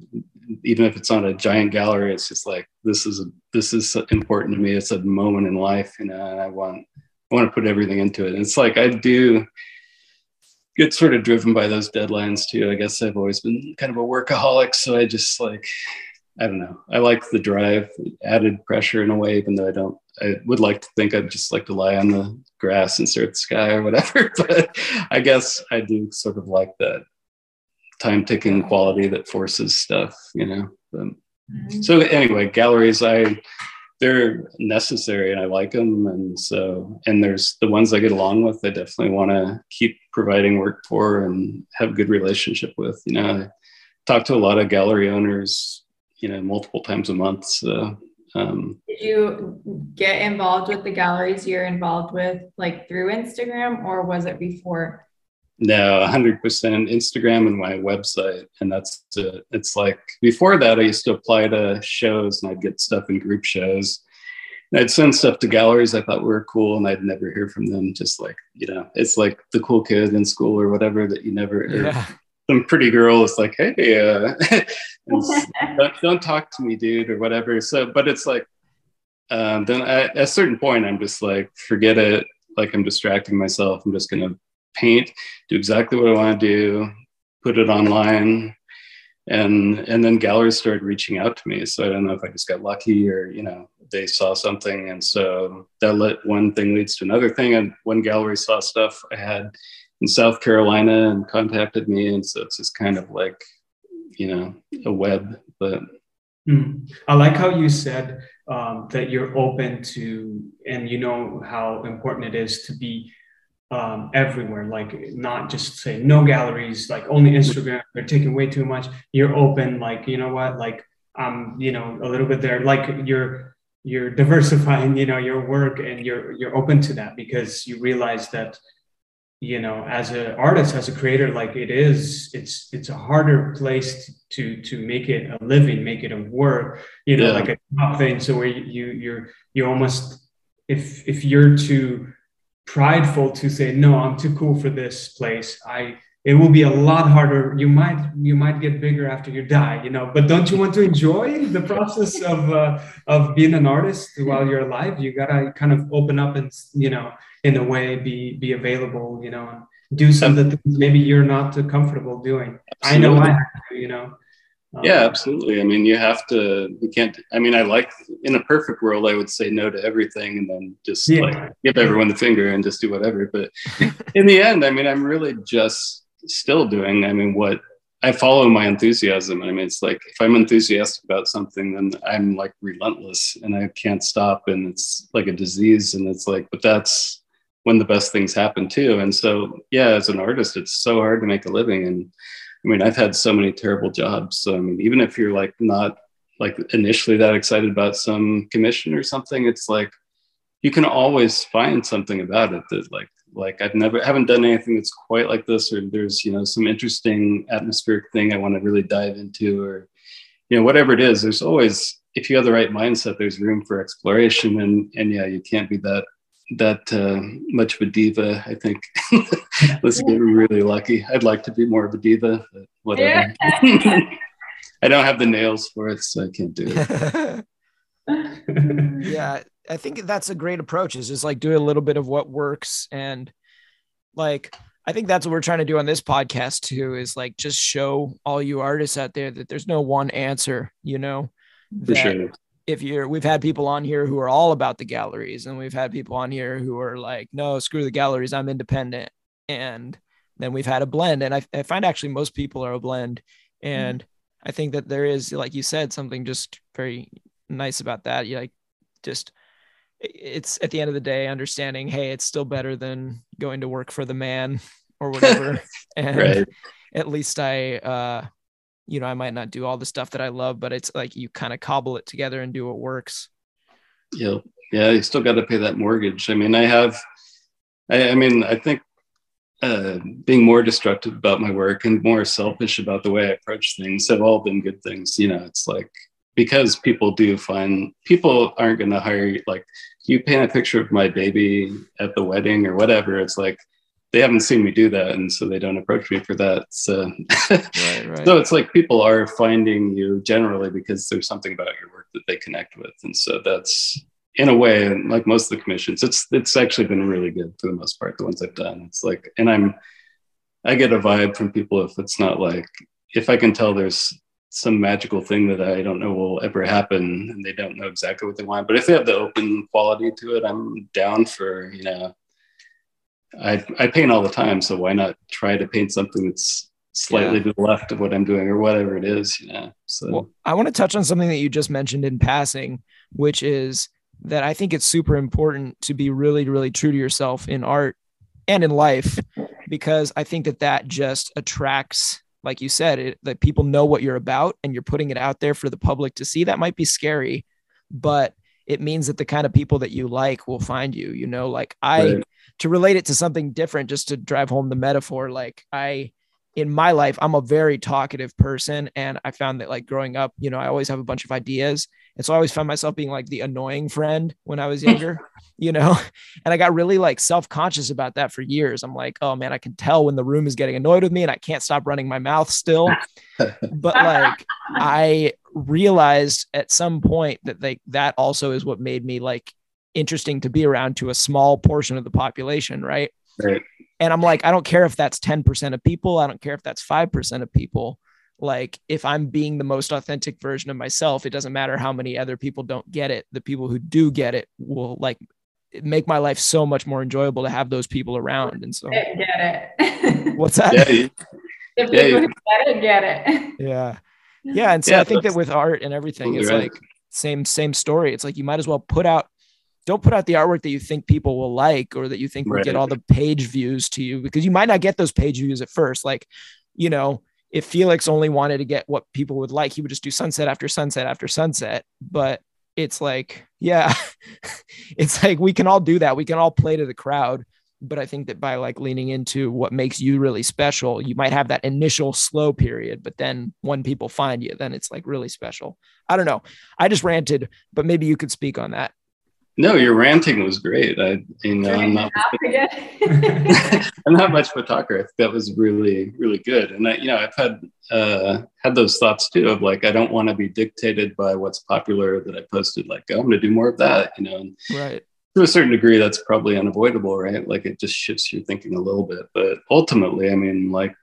even if it's not a giant gallery, it's just like, this is, a, this is important to me. It's a moment in life, you know, and I want, I want to put everything into it. And it's like, I do get sort of driven by those deadlines too. I guess I've always been kind of a workaholic. So I just like, I don't know. I like the drive, added pressure in a way, even though I don't, I would like to think I'd just like to lie on the grass and stare at the sky or whatever. But I guess I do sort of like that time-ticking quality that forces stuff, you know? Um, mm-hmm. So anyway, galleries, I, they're necessary and I like them. And so, and there's the ones I get along with, I definitely want to keep providing work for and have a good relationship with, you know, I talk to a lot of gallery owners, you know, multiple times a month. So, um, did you get involved with the galleries you're involved with, like through Instagram, or was it before? No, a hundred percent Instagram and my website. And that's it. It's like, before that, I used to apply to shows and I'd get stuff in group shows and I'd send stuff to galleries I thought were cool. And I'd never hear from them. Just like, you know, it's like the cool kid in school or whatever that you never hear. Yeah. Some pretty girl is like, hey, uh, don't, don't talk to me, dude, or whatever. So, but it's like, um, then I, at a certain point, I'm just like, forget it. Like I'm distracting myself. I'm just going to paint, do exactly what I want to do, put it online. And, and then galleries started reaching out to me. So I don't know if I just got lucky or, you know, they saw something. And so that let one thing leads to another thing. And one gallery saw stuff I had in South Carolina and contacted me. And so it's just kind of like, you know, a web, but. Mm. I like how you said um, that you're open to, and you know how important it is to be um, everywhere. Like not just say no galleries, like only Instagram, they're taking way too much. You're open, like, you know what, like I'm, um, you know, a little bit there, like you're, you're diversifying, you know, your work and you're, you're open to that because you realize that, you know, as an artist, as a creator, like it is, it's, it's a harder place to, to make it a living, make it a work, you know, yeah. Like a job thing. So where you, you're, you almost, if, if you're too prideful to say, no, I'm too cool for this place, I, it will be a lot harder. You might, you might get bigger after you die, you know, but don't you want to enjoy the process of, uh, of being an artist while you're alive? You gotta kind of open up and, you know, in a way, be, be available, you know, and do some of the things maybe you're not too comfortable doing. Absolutely. I know I have to, you know. Um, yeah, absolutely. I mean, you have to, you can't, I mean, I like, in a perfect world, I would say no to everything and then just yeah. like give everyone the finger and just do whatever. But in the end, I mean, I'm really just still doing, I mean, what I follow my enthusiasm. I mean, it's like, if I'm enthusiastic about something, then I'm like relentless and I can't stop, and it's like a disease. And it's like, but that's when the best things happen too. And so, yeah, as an artist, it's so hard to make a living. And I mean, I've had so many terrible jobs. So I mean, even if you're like not like initially that excited about some commission or something, it's like, you can always find something about it that like, like I've never, haven't done anything that's quite like this, or there's, you know, some interesting atmospheric thing I want to really dive into, or, you know, whatever it is, there's always, if you have the right mindset, there's room for exploration. And, and yeah, you can't be that, that uh, much of a diva, I think. Let's get really lucky. I'd like to be more of a diva, but whatever. I don't have the nails for it, so I can't do it. Yeah. I think that's a great approach, is just like do a little bit of what works. And like, I think that's what we're trying to do on this podcast too, is like, just show all you artists out there that there's no one answer, you know, for sure. If you're, we've had people on here who are all about the galleries, and we've had people on here who are like, no, screw the galleries, I'm independent. And then we've had a blend. And I, I find actually most people are a blend. And mm-hmm. I think that there is, like you said, something just very nice about that. You like, just, it's at the end of the day, understanding, hey, it's still better than going to work for the man or whatever. And right. At least I, uh, you know, I might not do all the stuff that I love, but it's like, you kind of cobble it together and do what works. Yeah. Yeah. You still got to pay that mortgage. I mean, I have, I, I mean, I think uh, being more destructive about my work and more selfish about the way I approach things have all been good things. You know, it's like, because people do find, people aren't going to hire you. Like, you paint a picture of my baby at the wedding or whatever. It's like, they haven't seen me do that. And so they don't approach me for that. So, right, right. So it's like, people are finding you generally because there's something about your work that they connect with. And so that's, in a way, and like most of the commissions, it's, it's actually been really good for the most part, the ones I've done. It's like, and I'm, I get a vibe from people if it's not like, if I can tell there's some magical thing that I don't know will ever happen and they don't know exactly what they want. But if they have the open quality to it, I'm down for, you know, I I paint all the time. So why not try to paint something that's slightly yeah. to the left of what I'm doing or whatever it is, you know? So well, I want to touch on something that you just mentioned in passing, which is that I think it's super important to be really, really true to yourself in art and in life, because I think that that just attracts, like you said, it, that people know what you're about and you're putting it out there for the public to see. That might be scary, but it means that the kind of people that you like will find you, you know, like I, right. to relate it to something different, just to drive home the metaphor. Like I, in my life, I'm a very talkative person. And I found that like growing up, you know, I always have a bunch of ideas. And so I always found myself being like the annoying friend when I was younger, you know, and I got really like self-conscious about that for years. I'm like, oh man, I can tell when the room is getting annoyed with me and I can't stop running my mouth still. But like, I realized at some point that like that also is what made me like interesting to be around to a small portion of the population. Right. Right. And I'm like, I don't care if that's ten percent of people. I don't care if that's five percent of people. Like if I'm being the most authentic version of myself, it doesn't matter how many other people don't get it. The people who do get it will like make my life so much more enjoyable to have those people around. And so get it. What's that? Yeah, you, the people yeah, you, who get it, get it. Yeah. Yeah. And so yeah, I think that with art and everything, it's right. like same, same story. It's like, you might as well put out Don't put out the artwork that you think people will like, or that you think will right. get all the page views to you, because you might not get those page views at first. Like, you know, if Felix only wanted to get what people would like, he would just do sunset after sunset after sunset. But it's like, yeah, it's like, we can all do that. We can all play to the crowd. But I think that by like leaning into what makes you really special, you might have that initial slow period, but then when people find you, then it's like really special. I don't know. I just ranted, but maybe you could speak on that. No, your ranting was great. I, you know, I'm not, I'm not much of a talker. That was really, really good. And I, you know, I've had, uh, had those thoughts too, of like, I don't want to be dictated by what's popular that I posted, like, oh, I'm going to do more of that, you know, and right. to a certain degree, that's probably unavoidable, right? Like it just shifts your thinking a little bit, but ultimately, I mean, like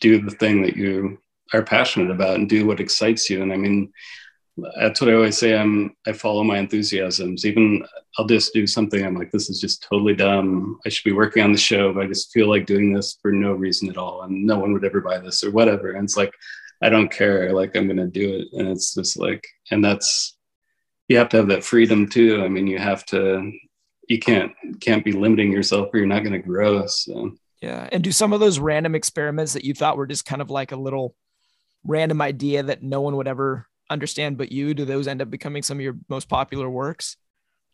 do the thing that you are passionate about and do what excites you. And I mean, that's what I always say. I'm, I follow my enthusiasms. Even I'll just do something. I'm like, this is just totally dumb. I should be working on the show, but I just feel like doing this for no reason at all. And no one would ever buy this or whatever. And it's like, I don't care. Like, I'm going to do it. And it's just like, and that's, you have to have that freedom too. I mean, you have to, you can't, can't be limiting yourself or you're not going to grow. So. Yeah. And do some of those random experiments that you thought were just kind of like a little random idea that no one would ever understand but you, do those end up becoming some of your most popular works?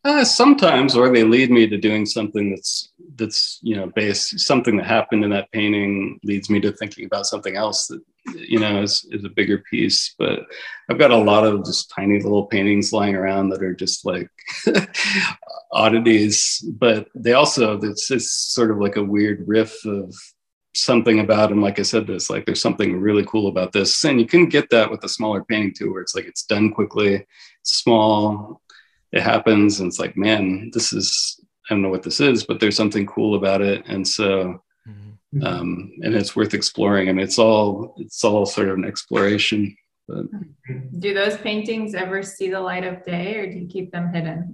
Uh, sometimes, or they lead me to doing something that's, that's, you know, based, something that happened in that painting leads me to thinking about something else that, you know, is, is a bigger piece. But I've got a lot of just tiny little paintings lying around that are just like oddities, but they also, it's just sort of like a weird riff of something about them. Like I said, this, like, there's something really cool about this. And you can get that with a smaller painting too, where it's like, it's done quickly, small, it happens. And it's like, man, this is, I don't know what this is, but there's something cool about it. And so, mm-hmm. um, and it's worth exploring. I mean, it's all, it's all sort of an exploration. But. Do those paintings ever see the light of day, or do you keep them hidden?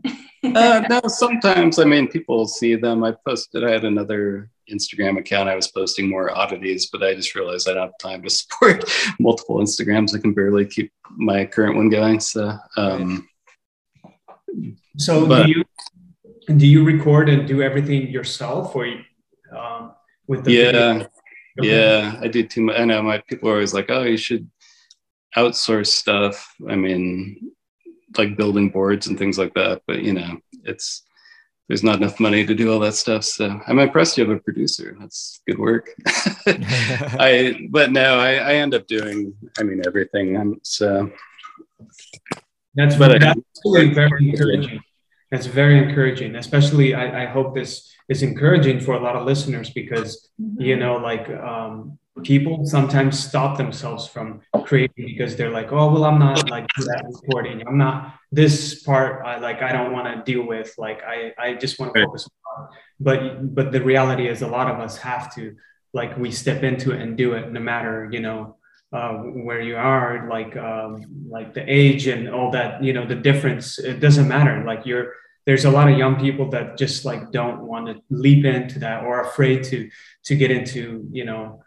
uh, no, sometimes, I mean, people see them. I posted, I had another Instagram account. I was posting more oddities, but I just realized I don't have time to support multiple Instagrams. I can barely keep my current one going. So, um, so but, do you do you record and do everything yourself, or um, with the yeah, video? yeah, I do too much. I know my people are always like, oh, you should outsource stuff. I mean, like building boards and things like that. But you know, it's. There's not enough money to do all that stuff. So I'm impressed you have a producer. That's good work. I, but no, I, I end up doing, I mean, everything. I'm, so that's, but that's I, very encouraging. That's very encouraging. Especially, I, I hope this is encouraging for a lot of listeners, because, you know, like um, people sometimes stop themselves from creating because they're like, oh, well, I'm not like that recording. I'm not this part. I like, I don't want to deal with, like, I, I just want to focus on, but, but the reality is a lot of us have to, like, we step into it and do it no matter, you know, uh, where you are, like, um, like the age and all that, you know, the difference, it doesn't matter. Like you're, there's a lot of young people that just like, don't want to leap into that or afraid to, to get into, you know,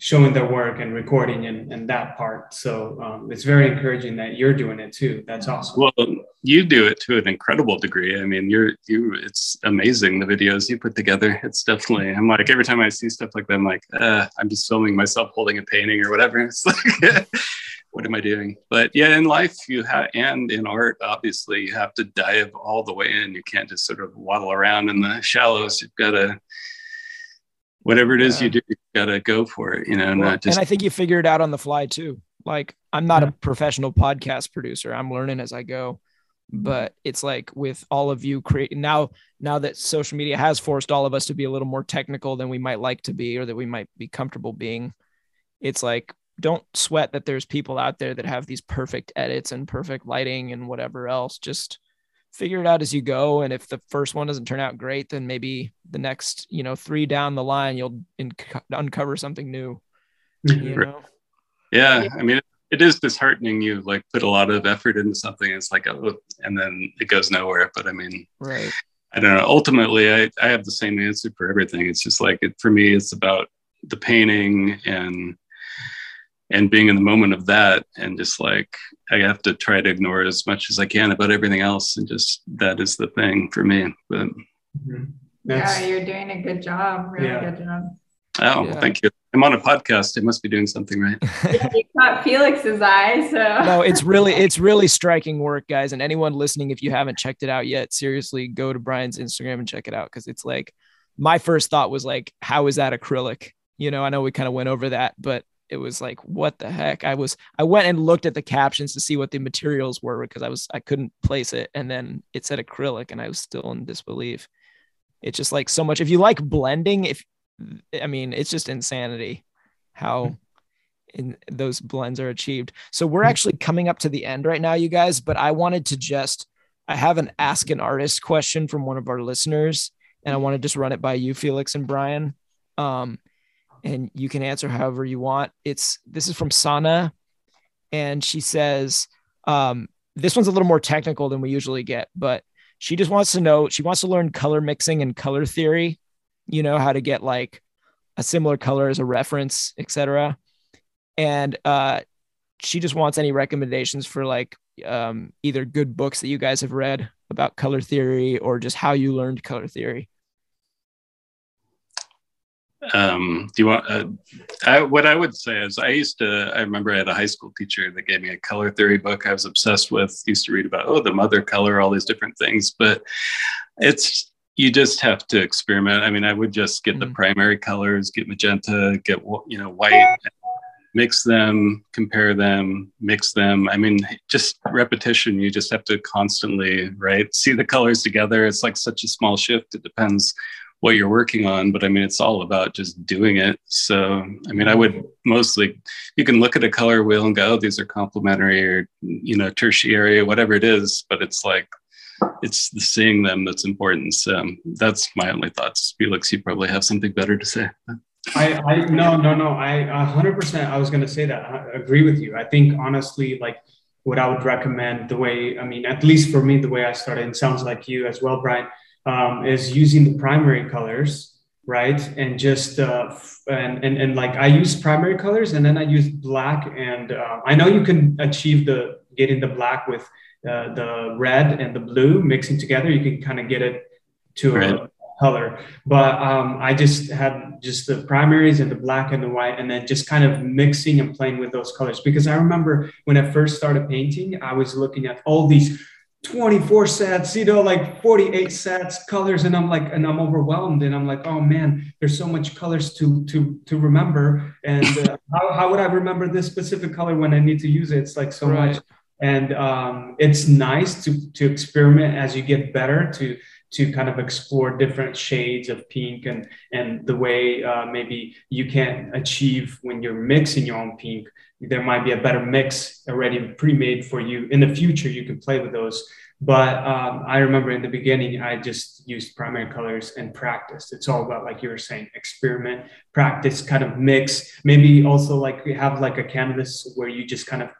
showing their work and recording and, and that part. So um, it's very encouraging that you're doing it too. That's awesome. Well, you do it to an incredible degree. I mean, you're, you, it's amazing. The videos you put together, it's definitely, I'm like, every time I see stuff like that, I'm like, uh, I'm just filming myself holding a painting or whatever. It's like, what am I doing? But yeah, in life you have, and in art, obviously you have to dive all the way in. You can't just sort of waddle around in the shallows. You've got to, whatever it is yeah. you do, you gotta go for it, you know. Well, not just. And I think you figure it out on the fly too. Like, I'm not yeah. a professional podcast producer. I'm learning as I go, but it's like with all of you creating now, now that social media has forced all of us to be a little more technical than we might like to be, or that we might be comfortable being. It's like, don't sweat that there's people out there that have these perfect edits and perfect lighting and whatever else. Just figure it out as you go. And if the first one doesn't turn out great, then maybe the next, you know, three down the line, you'll inc- uncover something new. You know? Yeah. I mean, it is disheartening. You like put a lot of effort into something. It's like, oh, and then it goes nowhere. But I mean, right. I don't know. Ultimately, I, I have the same answer for everything. It's just like, it, for me, it's about the painting and, and being in the moment of that, and just like, I have to try to ignore it as much as I can about everything else. And just, that is the thing for me. But yeah, you're doing a good job. Really yeah. good job. Oh, yeah. Thank you. I'm on a podcast. I must be doing something right. Yeah, you caught Felix's eye. So no, it's really, it's really striking work, guys. And anyone listening, if you haven't checked it out yet, seriously, go to Brian's Instagram and check it out. Cause it's like, my first thought was like, how is that acrylic? You know, I know we kind of went over that, but it was like, what the heck? I was, I went and looked at the captions to see what the materials were, because I was, I couldn't place it. And then it said acrylic and I was still in disbelief. It's just like so much. If you like blending, if, I mean, it's just insanity how in those blends are achieved. So we're actually coming up to the end right now, you guys, but I wanted to just, I have an ask an artist question from one of our listeners, and I want to just run it by you, Felix and Brian. Um, And you can answer however you want. It's, this is from Sana. And she says, um, this one's a little more technical than we usually get, but she just wants to know, she wants to learn color mixing and color theory, you know, how to get like a similar color as a reference, et cetera. And uh, she just wants any recommendations for like um, either good books that you guys have read about color theory or just how you learned color theory. Um, do you want, uh, I, what I would say is I used to, I remember I had a high school teacher that gave me a color theory book I was obsessed with, used to read about, oh, the mother color, all these different things, but it's, you just have to experiment. I mean, I would just get mm-hmm. the primary colors, get magenta, get, you know, white, mix them, compare them, mix them. I mean, just repetition. You just have to constantly, right, see the colors together. It's like such a small shift. It depends what you're working on, but I mean, it's all about just doing it. So, I mean, I would mostly, you can look at a color wheel and go, oh, these are complementary or, you know, tertiary, whatever it is, but it's like, it's the seeing them that's important. So um, that's my only thoughts. Felix, you probably have something better to say. I, I no, no, no, I one hundred percent, I was gonna say that, I agree with you. I think honestly, like what I would recommend the way, I mean, at least for me, the way I started, and sounds like you as well, Brian, Um, is using the primary colors, right? And just, uh, and, and, and like I use primary colors and then I use black. And uh, I know you can achieve the, getting the black with uh, the red and the blue mixing together. You can kind of get it to red. a color. But um, I just had just the primaries and the black and the white, and then just kind of mixing and playing with those colors. Because I remember when I first started painting, I was looking at all these twenty-four sets, you know, like forty-eight sets, colors. And I'm like, and I'm overwhelmed. And I'm like, oh man, there's so much colors to, to, to remember. And uh, how, how would I remember this specific color when I need to use it? It's like so right. much. And um, it's nice to, to experiment as you get better, to, to kind of explore different shades of pink and, and the way uh, maybe you can't achieve when you're mixing your own pink. There might be a better mix already pre-made for you. In the future, you can play with those. But um, I remember in the beginning, I just used primary colors and practiced. It's all about, like you were saying, experiment, practice, kind of mix. Maybe also like you have like a canvas where you just kind of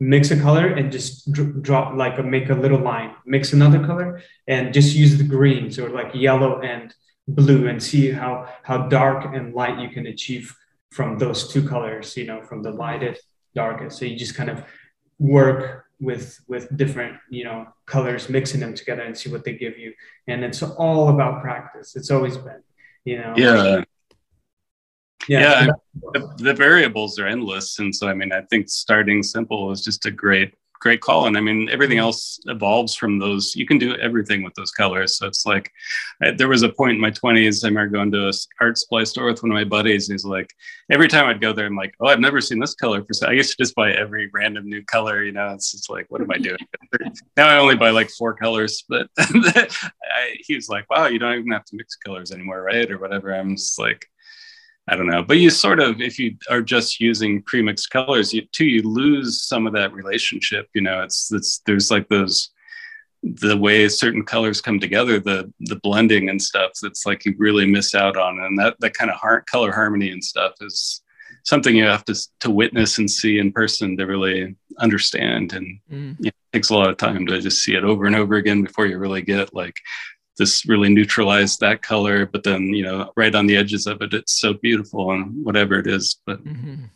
mix a color and just drop like a, make a little line, mix another color and just use the greens or like yellow and blue and see how, how dark and light you can achieve from those two colors, you know, from the lightest, darkest. So you just kind of work with, with different, you know, colors, mixing them together and see what they give you. And it's all about practice. It's always been, you know. Yeah. Yeah. yeah the, the variables are endless. And so, I mean, I think starting simple is just a great, great call. And I mean, everything else evolves from those. You can do everything with those colors. So it's like, I, there was a point in my twenties, I remember going to an art supply store with one of my buddies. And he's like, every time I'd go there, I'm like, oh, I've never seen this color. For I used to just buy every random new color, you know, it's just like, what am I doing? Now I only buy like four colors, but I, he was like, wow, you don't even have to mix colors anymore, right? Or whatever. I'm just like, I don't know, but you sort of, if you are just using premixed colors, you too, you lose some of that relationship. You know, it's, it's there's like those, the way certain colors come together, the the blending and stuff that's like you really miss out on. And that, that kind of heart, color harmony and stuff is something you have to, to witness and see in person to really understand. And mm. you know, it takes a lot of time to just see it over and over again before you really get like, this really neutralized that color, but then, you know, right on the edges of it, it's so beautiful and whatever it is, but. Mm-hmm.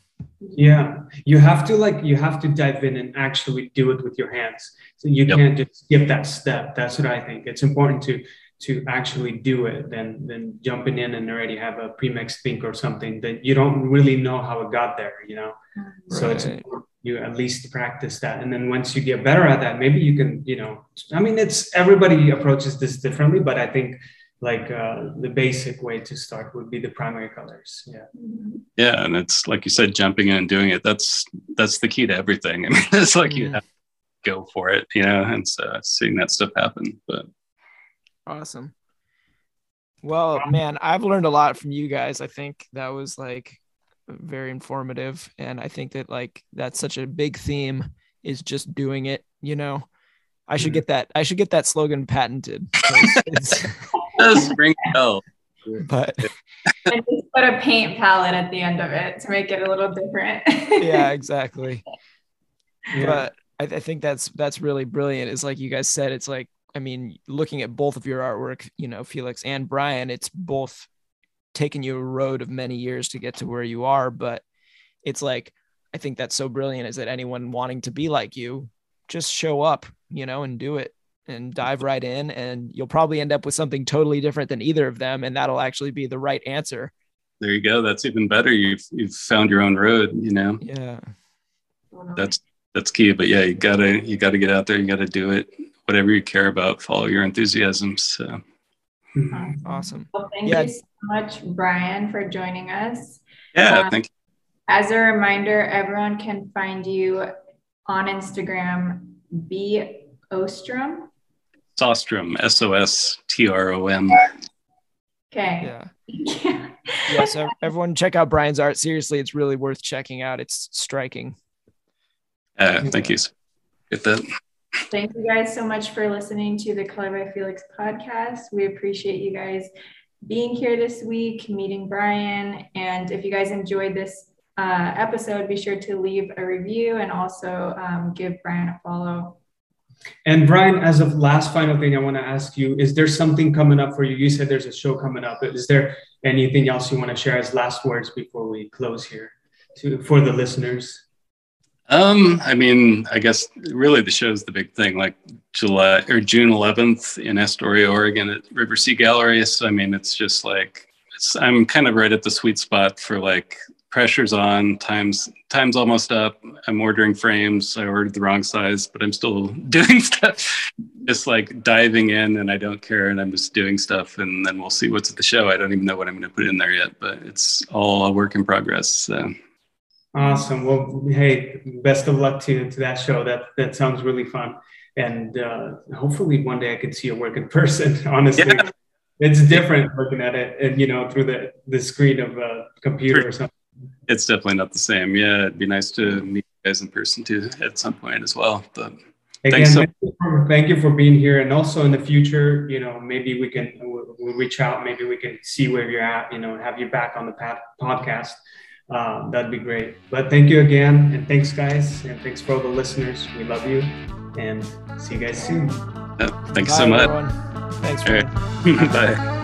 Yeah, you have to like, you have to dive in and actually do it with your hands. So you yep. can't just skip that step. That's what I think. It's important to, to actually do it than, than jumping in and already have a premix think or something that you don't really know how it got there, you know? Right. So it's important. You at least practice that. And then once you get better at that, maybe you can, you know, I mean, it's everybody approaches this differently, but I think like uh, the basic way to start would be the primary colors. Yeah. Yeah. And it's like you said, jumping in and doing it. That's, that's the key to everything. I mean, it's like yeah. you have to go for it, you know, and so seeing that stuff happen, but. Awesome. Well, man, I've learned a lot from you guys. I think that was like very informative. And I think that like, that's such a big theme is just doing it. You know, I should get that. I should get that slogan patented. It's, it's, but and just put a paint palette at the end of it to make it a little different. Yeah, exactly. Yeah. But I, I think that's that's really brilliant. It's like you guys said, it's like, I mean, looking at both of your artwork, you know, Felix and Brian, it's both taken you a road of many years to get to where you are. But it's like, I think that's so brilliant, is that anyone wanting to be like you, just show up, you know, and do it and dive right in. And you'll probably end up with something totally different than either of them. And that'll actually be the right answer. There you go. That's even better. You've, you've found your own road, you know? Yeah. That's, that's key. But yeah, you gotta, you gotta get out there. You gotta do it. Whatever you care about, follow your enthusiasm. So awesome. Well, thank yeah. you so much, Brian, for joining us. Yeah. Um, thank you. As a reminder, everyone can find you on Instagram, B Ostrom. Sostrom, S O S T R O M. Okay. Yeah. yeah. yeah. So everyone check out Brian's art. Seriously, it's really worth checking out. It's striking. Uh, thank you. Get that. Thank you guys so much for listening to the Color by Felix podcast. We appreciate you guys being here this week, meeting Brian. And if you guys enjoyed this uh, episode, be sure to leave a review and also um, give Brian a follow. And Brian, as of last final thing, I want to ask you, is there something coming up for you? You said there's a show coming up. Is there anything else you want to share as last words before we close here to, for the listeners? Um, I mean, I guess really the show's the big thing, like July or June eleventh in Astoria, Oregon at Riversea Gallery. So, I mean, it's just like, it's, I'm kind of right at the sweet spot for like pressure's on, time's, time's almost up. I'm ordering frames. I ordered the wrong size, but I'm still doing stuff, just like diving in, and I don't care. And I'm just doing stuff, and then we'll see what's at the show. I don't even know what I'm going to put in there yet, but it's all a work in progress. So. Awesome. Well, hey, best of luck to, to that show. That that sounds really fun. And uh, hopefully one day I could see your work in person, honestly. Yeah. It's different looking at it and, you know, through the, the screen of a computer or something. It's definitely not the same. Yeah, it'd be nice to meet you guys in person too at some point as well. But again, thanks so- thank, you for, thank you for being here. And also in the future, you know, maybe we can we'll, we'll reach out. Maybe we can see where you're at, you know, and have you back on the pad- podcast. Uh, that'd be great. But thank you again, and thanks guys, and thanks for all the listeners. We love you, and see you guys soon. Oh, thanks. Bye, so much everyone. Thanks for right. Bye.